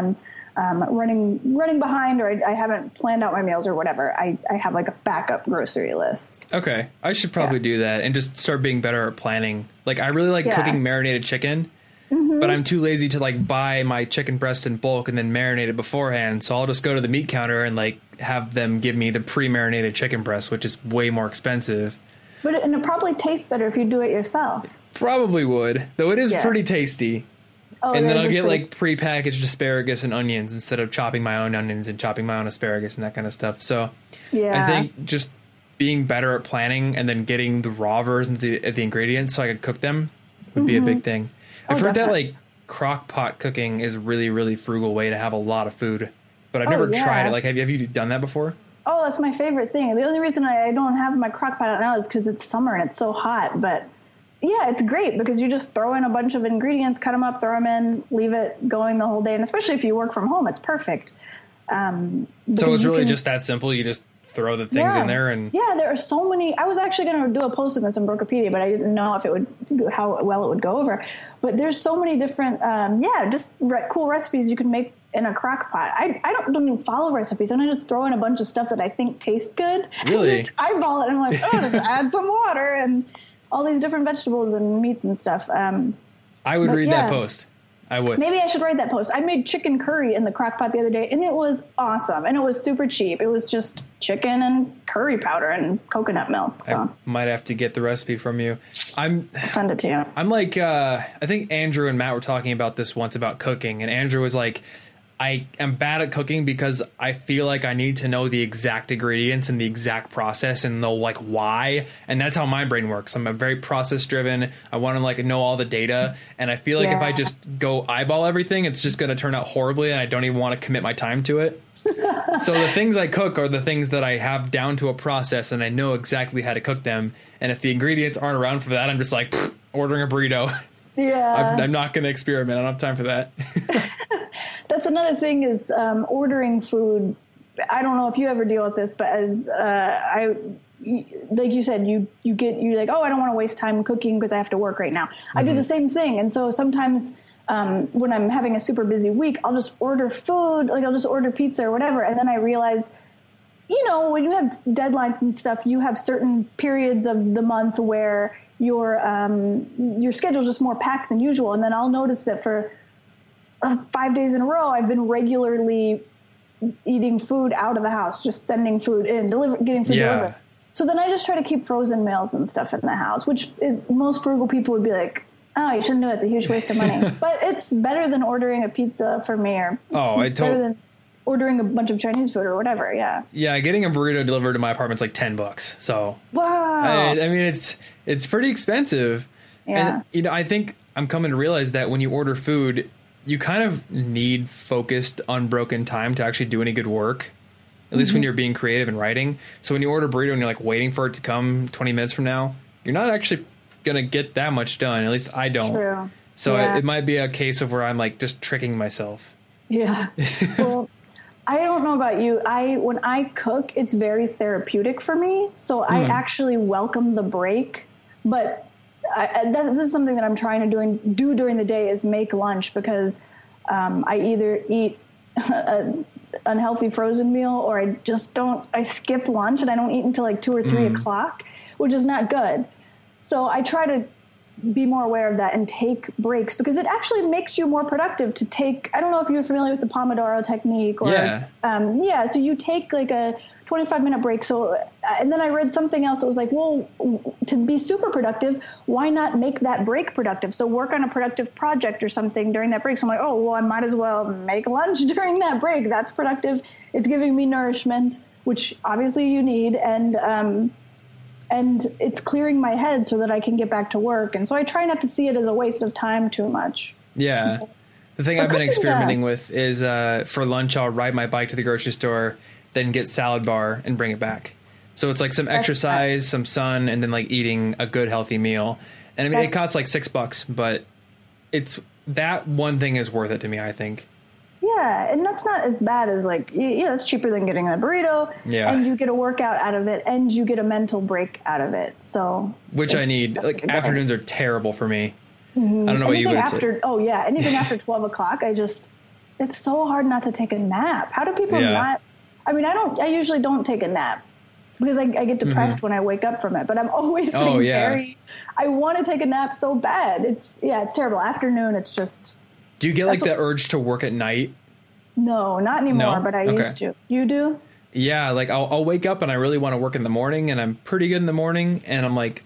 I'm running behind or I haven't planned out my meals or whatever. I have like a backup grocery list. Okay. I should probably do that and just start being better at planning. Like I really like cooking marinated chicken. Mm-hmm. But I'm too lazy to like buy my chicken breast in bulk and then marinate it beforehand. So I'll just go to the meat counter and like have them give me the pre-marinated chicken breast, which is way more expensive. But and it probably tastes better if you do it yourself. Probably would, though it is pretty tasty. Oh, and then I'll get like prepackaged asparagus and onions instead of chopping my own onions and chopping my own asparagus and that kind of stuff. So I think just being better at planning and then getting the raw versions of the ingredients so I could cook them would be a big thing. I've heard that like crock pot cooking is really, really frugal way to have a lot of food, but I've never tried it. Like, have you done that before? Oh, that's my favorite thing. The only reason I don't have my crock pot now is because it's summer and it's so hot, but yeah, it's great because you just throw in a bunch of ingredients, cut them up, throw them in, leave it going the whole day. And especially if you work from home, it's perfect. So it's really just that simple. You just throw the things in there. And yeah, there are so many. I was actually going to do a post on this on Brokepedia, but I didn't know if it would, how well it would go over. But there's so many different, just cool recipes you can make in a crock pot. I don't even follow recipes. I just throw in a bunch of stuff that I think tastes good. Really? Just eyeball it. And I'm like, oh, just add some water and all these different vegetables and meats and stuff. I would read that post. I would. Maybe I should write that post. I made chicken curry in the crock pot the other day, and it was awesome. And it was super cheap. It was just chicken and curry powder and coconut milk. So I might have to get the recipe from you. I'll send it to you. I'm like, I think Andrew and Matt were talking about this once about cooking, and Andrew was like, I am bad at cooking because I feel like I need to know the exact ingredients and the exact process and the like why. And that's how my brain works. I'm very process driven. I want to like know all the data. And I feel like if I just go eyeball everything, it's just going to turn out horribly. And I don't even want to commit my time to it. So the things I cook are the things that I have down to a process and I know exactly how to cook them. And if the ingredients aren't around for that, I'm just like ordering a burrito. Yeah, I'm not going to experiment. I don't have time for that. That's another thing is ordering food. I don't know if you ever deal with this, but as like you said, you're like, oh, I don't want to waste time cooking because I have to work right now. Mm-hmm. I do the same thing. And so sometimes when I'm having a super busy week, I'll just order food. Like I'll just order pizza or whatever. And then I realize, you know, when you have deadlines and stuff, you have certain periods of the month where your schedule is just more packed than usual. And then I'll notice that for 5 days in a row, I've been regularly eating food out of the house, just sending food in, getting food delivered. So then I just try to keep frozen meals and stuff in the house, which is most frugal people would be like, oh, you shouldn't do it. It's a huge waste of money. But it's better than ordering a pizza for me or ordering a bunch of Chinese food or whatever. Yeah. Yeah. Getting a burrito delivered to my apartment's like $10. So wow. I mean, it's pretty expensive. Yeah. And, you know, I think I'm coming to realize that when you order food, you kind of need focused, unbroken time to actually do any good work, at least when you're being creative and writing. So when you order a burrito and you're like waiting for it to come 20 minutes from now, you're not actually going to get that much done. At least I don't. True. So it might be a case of where I'm like just tricking myself. Yeah. Well, I don't know about you. When I cook, it's very therapeutic for me. So I actually welcome the break. But this is something that I'm trying to do during the day is make lunch because I either eat an unhealthy frozen meal or I skip lunch and I don't eat until like 2 or 3 o'clock, which is not good. So I try to be more aware of that and take breaks because it actually makes you more productive to take. I don't know if you're familiar with the Pomodoro technique or, so you take like a 25-minute break. So, and then I read something else that was like, well, to be super productive, why not make that break productive? So work on a productive project or something during that break. So I'm like, oh, well, I might as well make lunch during that break. That's productive. It's giving me nourishment, which obviously you need. And it's clearing my head so that I can get back to work. And so I try not to see it as a waste of time too much. Yeah. The thing I've been experimenting with is for lunch, I'll ride my bike to the grocery store, then get salad bar and bring it back. So it's like some exercise, some sun, and then like eating a good healthy meal. And I mean, it costs like $6, but it's that one thing is worth it to me, I think. Yeah, and that's not as bad as like, you know, it's cheaper than getting a burrito. Yeah. And you get a workout out of it and you get a mental break out of it. So which I need. Like afternoons are terrible for me. Mm-hmm. I don't know what you would say. Oh, yeah. Anything after 12 o'clock, it's so hard not to take a nap. How do people not? I mean, I usually don't take a nap because I get depressed when I wake up from it, but I'm always I want to take a nap so bad. It's terrible. Afternoon, it's just. Do you get like the urge to work at night? No, not anymore, but I used to. You do? Yeah, like I'll wake up and I really want to work in the morning, and I'm pretty good in the morning. And I'm like,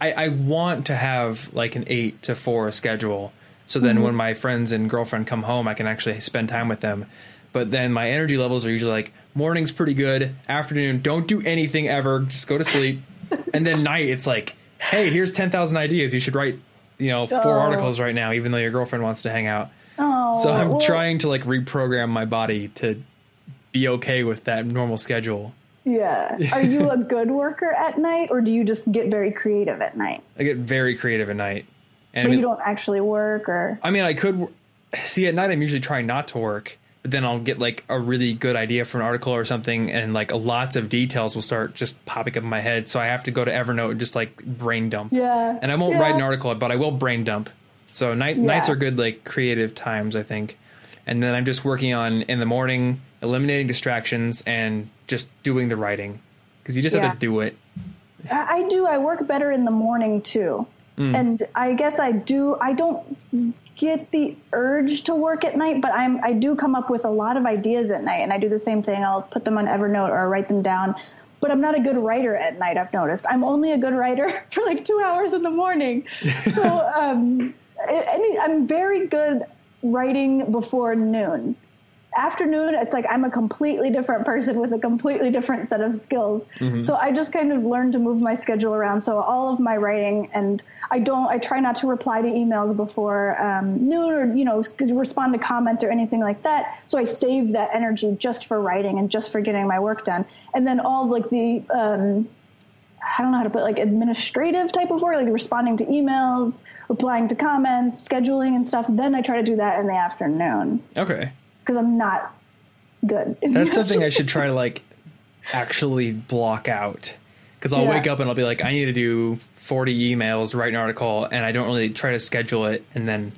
I want to have like an 8 to 4 schedule. So then when my friends and girlfriend come home, I can actually spend time with them. But then my energy levels are usually like morning's pretty good. Afternoon, don't do anything ever. Just go to sleep. And then night, it's like, hey, here's 10,000 ideas. You should write, 4 articles right now, even though your girlfriend wants to hang out. So I'm trying to like reprogram my body to be okay with that normal schedule. Yeah. Are you a good worker at night, or do you just get very creative at night? I get very creative at night. And but you don't actually work, or? I mean, I could see at night, I'm usually trying not to work, but then I'll get like a really good idea for an article or something. And like lots of details will start just popping up in my head. So I have to go to Evernote and just like brain dump. Yeah. And I won't write an article, but I will brain dump. So nights are good, like creative times, I think. And then I'm just working on in the morning, eliminating distractions and just doing the writing, because you just have to do it. I do. I work better in the morning too. And I guess I don't get the urge to work at night, but I do come up with a lot of ideas at night, and I do the same thing. I'll put them on Evernote or write them down, but I'm not a good writer at night. I've noticed I'm only a good writer for like 2 hours in the morning. So, I'm very good writing before noon. Afternoon, it's like I'm a completely different person with a completely different set of skills. So I just kind of learned to move my schedule around. So all of my writing, and I try not to reply to emails before noon, or, respond to comments or anything like that. So I save that energy just for writing and just for getting my work done. And then all like the, I don't know how to put like administrative type of work, like responding to emails, replying to comments, scheduling and stuff. Then I try to do that in the afternoon. Okay. Because I'm not good. That's something I should try to like actually block out. Because I'll wake up and I'll be like, I need to do 40 emails, write an article, and I don't really try to schedule it. And then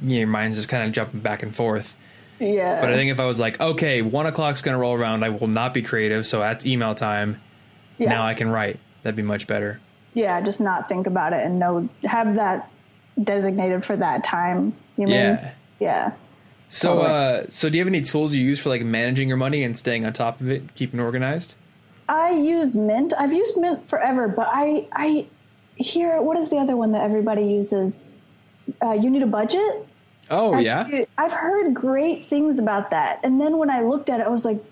your mind's just kind of jumping back and forth. Yeah. But I think if I was like, okay, 1 o'clock's going to roll around, I will not be creative. So that's email time. Yeah. Now I can write. That'd be much better. Yeah. Just not think about it and have that designated for that time. You mean? Yeah. Yeah. So, so do you have any tools you use for like managing your money and staying on top of it, keeping organized? I use Mint. I've used Mint forever, but I hear, what is the other one that everybody uses? You Need a Budget? Oh, yeah. I've heard great things about that. And then when I looked at it, I was like,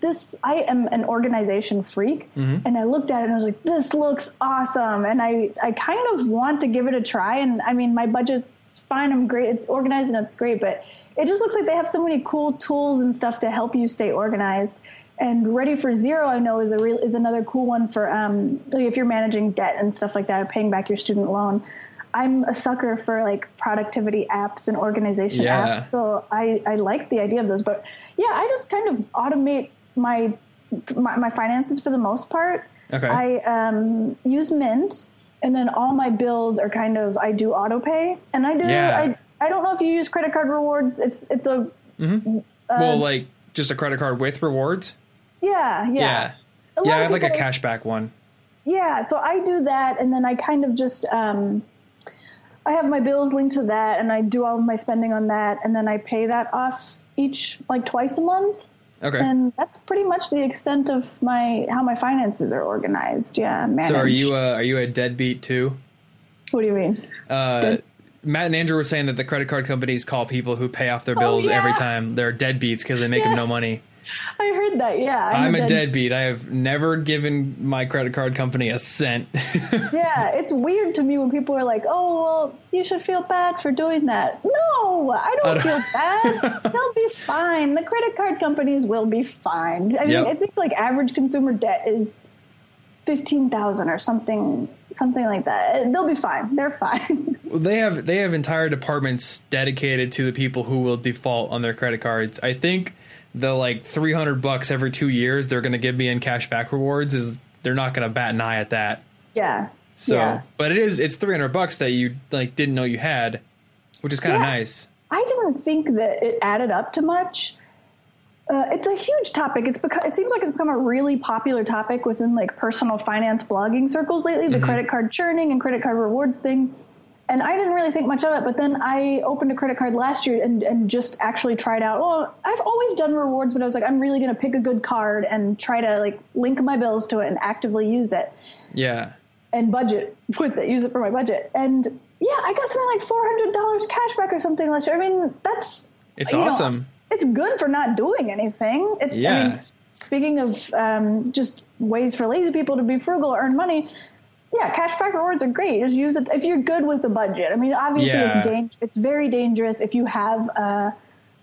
I am an organization freak. And I looked at it and I was like, this looks awesome. And I kind of want to give it a try. And I mean, my budget's fine. I'm great. It's organized and it's great, but it just looks like they have so many cool tools and stuff to help you stay organized. And Ready for Zero, I know, is another cool one for like if you're managing debt and stuff like that, or paying back your student loan. I'm a sucker for like productivity apps and organization apps, so I like the idea of those. But yeah, I just kind of automate my finances for the most part. Okay. I use Mint, and then all my bills are kind of, I do auto pay, and I don't know if you use credit card rewards. It's a well, like just a credit card with rewards. Yeah, I have like a cashback one. Yeah, so I do that, and then I kind of just I have my bills linked to that, and I do all of my spending on that, and then I pay that off each like twice a month. Okay, and that's pretty much the extent of how my finances are organized. Yeah, managed. So are you a deadbeat too? What do you mean? Matt and Andrew were saying that the credit card companies call people who pay off their bills every time they're deadbeats because they make them no money. I heard that. Yeah. I'm a deadbeat. I have never given my credit card company a cent. Yeah. It's weird to me when people are like, oh, well, you should feel bad for doing that. No, I don't feel bad. They'll be fine. The credit card companies will be fine. I mean, I think like average consumer debt is $15,000 or something like that. They'll be fine. They're fine. Well, they have entire departments dedicated to the people who will default on their credit cards. I think the like $300 every 2 years they're going to give me in cash back rewards is, they're not going to bat an eye at that. Yeah. So, but it's $300 that you like didn't know you had, which is kind of nice. I didn't think that it added up to much. It's a huge topic. It seems like it's become a really popular topic within like personal finance blogging circles lately, the credit card churning and credit card rewards thing. And I didn't really think much of it, but then I opened a credit card last year and just actually tried out. Well, I've always done rewards, but I was like, I'm really going to pick a good card and try to like link my bills to it and actively use it. Yeah. And budget with it, use it for my budget. And yeah, I got something like $400 cash back or something last year. I mean, it's awesome. It's good for not doing anything. Yeah. I mean, speaking of just ways for lazy people to be frugal, earn money. Yeah, cashback rewards are great. Just use it if you're good with the budget. I mean, obviously, it's very dangerous if you have a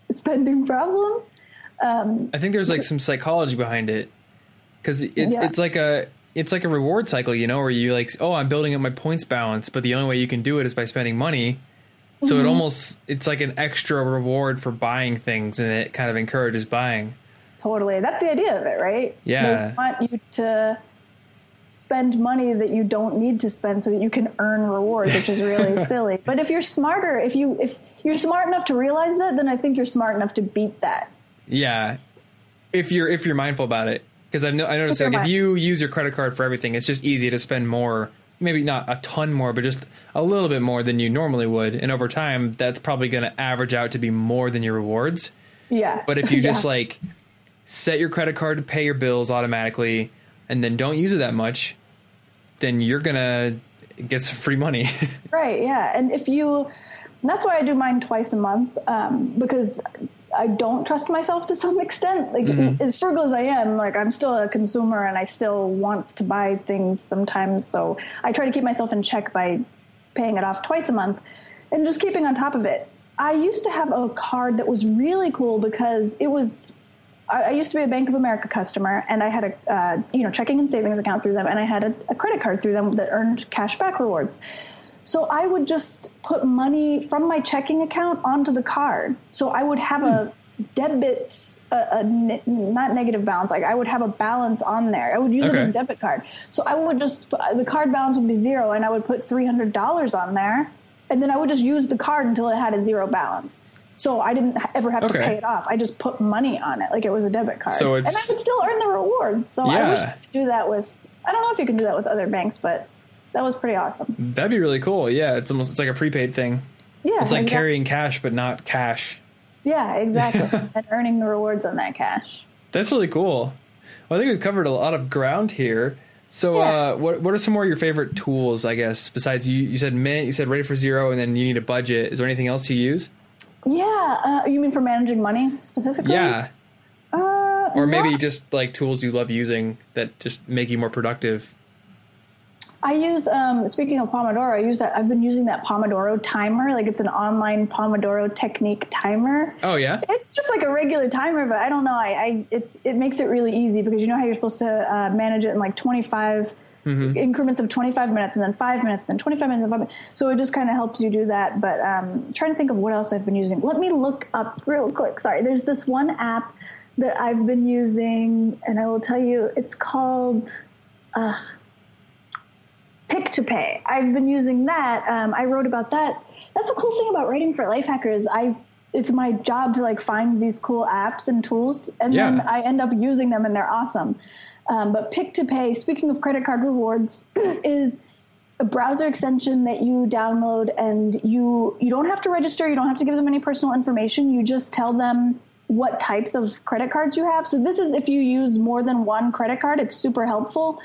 spending problem. I think there's like some psychology behind it, because it's like a reward cycle, you know, where you like, oh, I'm building up my points balance, but the only way you can do it is by spending money. So mm-hmm. it's like an extra reward for buying things, and it kind of encourages buying. Totally, that's the idea of it, right? Yeah, they want you to spend money that you don't need to spend so that you can earn rewards, which is really silly. But if you're smarter, if you're smart enough to realize that, then I think you're smart enough to beat that. Yeah. If you're mindful about it, because I noticed if you use your credit card for everything, it's just easy to spend more, maybe not a ton more, but just a little bit more than you normally would. And over time, that's probably going to average out to be more than your rewards. Yeah. But if you just like set your credit card to pay your bills automatically, and then don't use it that much, then you're going to get some free money. Right, yeah. And that's why I do mine twice a month, because I don't trust myself to some extent. Like, mm-hmm. as frugal as I am, like, I'm still a consumer and I still want to buy things sometimes. So I try to keep myself in check by paying it off twice a month and just keeping on top of it. I used to have a card that was really cool because it was... I used to be a Bank of America customer, and I had a checking and savings account through them, and I had a credit card through them that earned cash back rewards. So I would just put money from my checking account onto the card. So I would have a debit, not negative balance. Like I would have a balance on there. I would use it as a debit card. So I would just, the card balance would be zero, and I would put $300 on there, and then I would just use the card until it had a zero balance. So I didn't ever have to pay it off. I just put money on it like it was a debit card. So and I would still earn the rewards. So I wish I could do that with, I don't know if you can do that with other banks, but that was pretty awesome. That'd be really cool. Yeah, it's like a prepaid thing. Yeah, it's like carrying cash but not cash. Yeah, exactly. And earning the rewards on that cash. That's really cool. Well, I think we've covered a lot of ground here. So what are some more of your favorite tools, I guess, besides you said Mint, you said Ready for Zero, and then you need a budget. Is there anything else you use? Yeah. You mean for managing money specifically? Yeah. Or maybe just like tools you love using that just make you more productive. I use, speaking of Pomodoro, I've been using that Pomodoro timer. Like it's an online Pomodoro technique timer. Oh yeah. It's just like a regular timer, but I don't know. It makes it really easy because you know how you're supposed to manage it in like 25 mm-hmm. increments of 25 minutes and then 5 minutes, then 25 minutes. And 5 minutes. So it just kind of helps you do that. But trying to think of what else I've been using. Let me look up real quick. Sorry. There's this one app that I've been using and I will tell you, it's called Pick2Pay. I've been using that. I wrote about that. That's the cool thing about writing for Lifehacker is it's my job to like find these cool apps and tools and then I end up using them and they're awesome. But Pick2Pay, speaking of credit card rewards, is a browser extension that you download and you don't have to register. You don't have to give them any personal information. You just tell them what types of credit cards you have. So this is if you use more than one credit card, it's super helpful,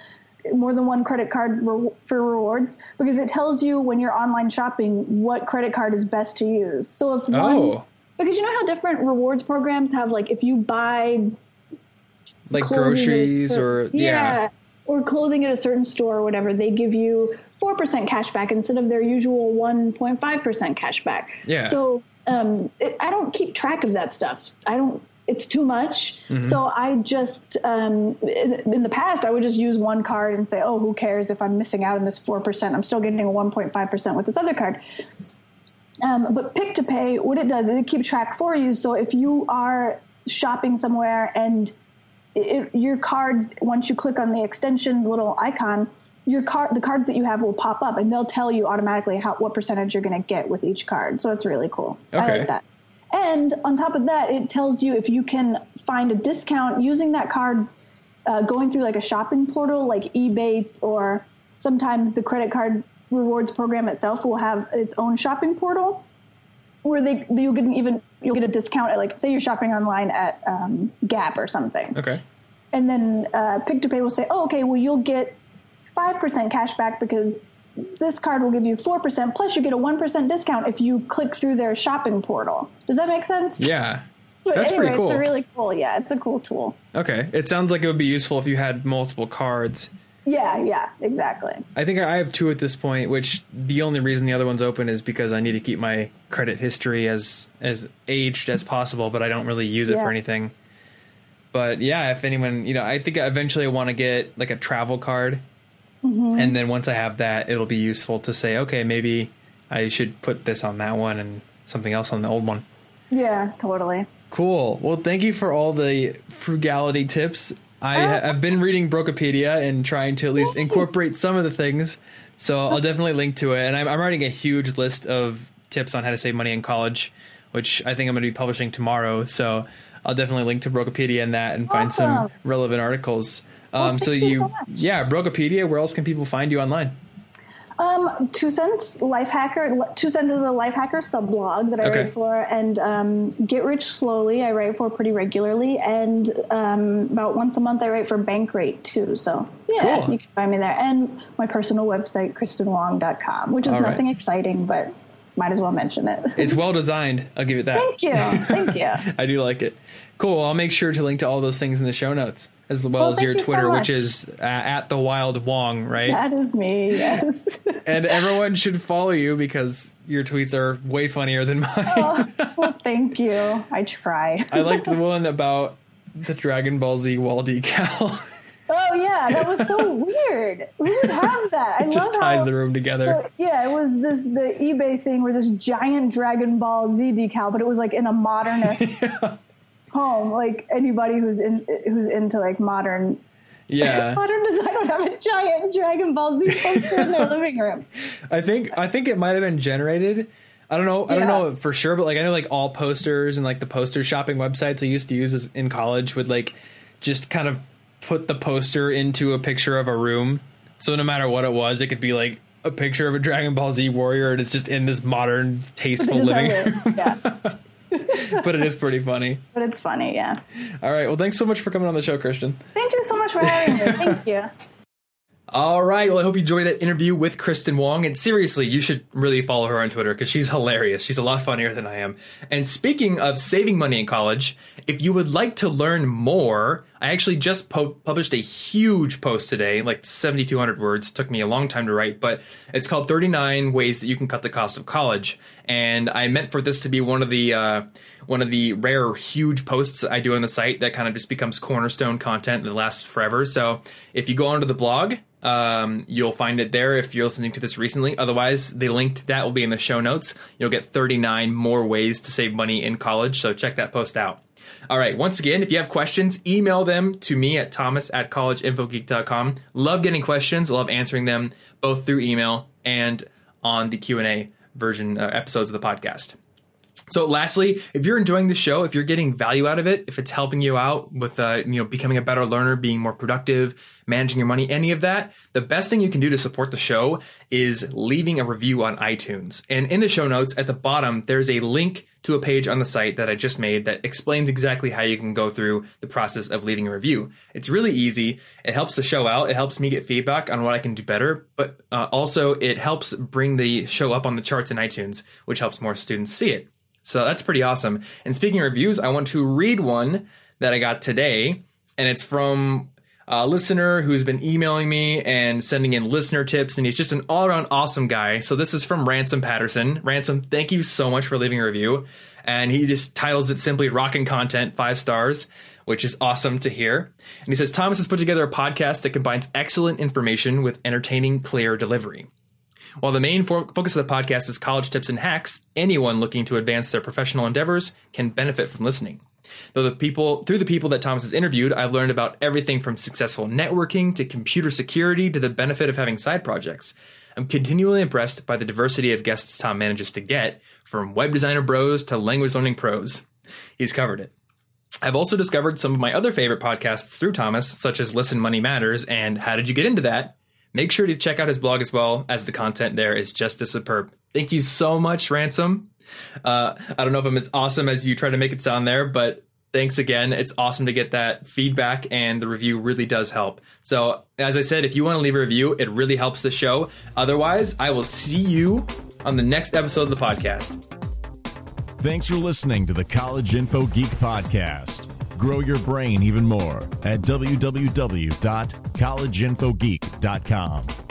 more than one credit card for rewards, because it tells you when you're online shopping what credit card is best to use. So if one, because you know how different rewards programs have, like if you buy... like groceries or clothing at a certain store or whatever, they give you 4% cash back instead of their usual 1.5% cash back. Yeah. So I don't keep track of that stuff. It's too much. Mm-hmm. So I just, in the past, I would just use one card and say, oh, who cares if I'm missing out on this 4%? I'm still getting a 1.5% with this other card. But Pick2Pay, what it does is it keeps track for you. So if you are shopping somewhere and your cards, once you click on the extension little icon, the cards that you have will pop up and they'll tell you automatically what percentage you're going to get with each card. So it's really cool. Okay. I like that. And on top of that, it tells you if you can find a discount using that card, going through like a shopping portal like Ebates, or sometimes the credit card rewards program itself will have its own shopping portal, where you'll get a discount at, like, say you're shopping online at Gap or something. Okay. And then Pick2Pay will say, oh, okay, well, you'll get 5% cash back because this card will give you 4%, plus you get a 1% discount if you click through their shopping portal. Does that make sense? Yeah. Pretty cool. It's really cool. Yeah, it's a cool tool. Okay. It sounds like it would be useful if you had multiple cards. Yeah, exactly. I think I have two at this point, which the only reason the other one's open is because I need to keep my credit history as aged as possible, but I don't really use it for anything. But yeah, if anyone, I think I eventually want to get like a travel card. Mm-hmm. And then once I have that, it'll be useful to say, okay, maybe I should put this on that one and something else on the old one. Yeah, totally. Cool. Well, thank you for all the frugality tips. I've been reading Brokepedia and trying to at least incorporate some of the things. So I'll definitely link to it. And I'm writing a huge list of tips on how to save money in college, which I think I'm going to be publishing tomorrow. So I'll definitely link to Brokepedia and that and find some relevant articles. Brokepedia, where else can people find you online? 2 Cents, Lifehacker. 2 Cents is a Lifehacker sub-blog that I write for, and Get Rich Slowly I write for pretty regularly, and about once a month I write for Bankrate too, so yeah, cool. You can find me there. And my personal website, kristinwong.com, which is nothing exciting, but might as well mention it. It's well designed, I'll give it that. Thank you. I do like it. Cool, I'll make sure to link to all those things in the show notes. As well as your Twitter, which is at the Wild Wong, right? That is me, yes. And everyone should follow you because your tweets are way funnier than mine. Oh, well, thank you. I try. I liked the one about the Dragon Ball Z wall decal. Oh, yeah. That was so weird. We would have that. It just ties the room together. So, yeah, it was the eBay thing where this giant Dragon Ball Z decal, but it was like in a modernist... yeah. home, like anybody who's into like modern modern design would have a giant Dragon Ball Z poster in their living room. I think it might have been generated. I don't know for sure, but like I know like all posters and like the poster shopping websites I used to use in college would like just kind of put the poster into a picture of a room, so no matter what it was, it could be like a picture of a Dragon Ball Z warrior and it's just in this modern tasteful living room. Yeah. But it is pretty funny. But it's funny, yeah. All right. Well, thanks so much for coming on the show, Kristin. Thank you so much for having me. Thank you. All right. Well, I hope you enjoyed that interview with Kristin Wong. And seriously, you should really follow her on Twitter because she's hilarious. She's a lot funnier than I am. And speaking of saving money in college, if you would like to learn more, I actually just published a huge post today, like 7,200 words. It took me a long time to write, but it's called 39 Ways That You Can Cut the Cost of College. And I meant for this to be one of the rare huge posts I do on the site that kind of just becomes cornerstone content that lasts forever. So if you go onto the blog, you'll find it there if you're listening to this recently. Otherwise, the link to that will be in the show notes. You'll get 39 more ways to save money in college. So check that post out. All right. Once again, if you have questions, email them to me at thomas@collegeinfogeek.com. Love getting questions. Love answering them both through email and on the Q&A version episodes of the podcast. So lastly, if you're enjoying the show, if you're getting value out of it, if it's helping you out with, becoming a better learner, being more productive, managing your money, any of that, the best thing you can do to support the show is leaving a review on iTunes. And in the show notes at the bottom, there's a link to a page on the site that I just made that explains exactly how you can go through the process of leaving a review. It's really easy. It helps the show out. It helps me get feedback on what I can do better, but also it helps bring the show up on the charts in iTunes, which helps more students see it. So that's pretty awesome. And speaking of reviews, I want to read one that I got today, and it's from a listener who's been emailing me and sending in listener tips, and he's just an all-around awesome guy. So this is from Ransom Patterson. Ransom, thank you so much for leaving a review. And he just titles it simply Rockin' Content, 5 stars, which is awesome to hear. And he says, Thomas has put together a podcast that combines excellent information with entertaining, clear delivery. While the main focus of the podcast is college tips and hacks, anyone looking to advance their professional endeavors can benefit from listening. Through the people that Thomas has interviewed, I've learned about everything from successful networking to computer security to the benefit of having side projects. I'm continually impressed by the diversity of guests Tom manages to get, from web designer bros to language learning pros. He's covered it. I've also discovered some of my other favorite podcasts through Thomas, such as Listen Money Matters and How Did You Get Into That?, Make sure to check out his blog as well, as the content there is just as superb. Thank you so much, Ransom. I don't know if I'm as awesome as you try to make it sound there, but thanks again. It's awesome to get that feedback, and the review really does help. So as I said, if you want to leave a review, it really helps the show. Otherwise, I will see you on the next episode of the podcast. Thanks for listening to the College Info Geek Podcast. Grow your brain even more at www.collegeinfogeek.com.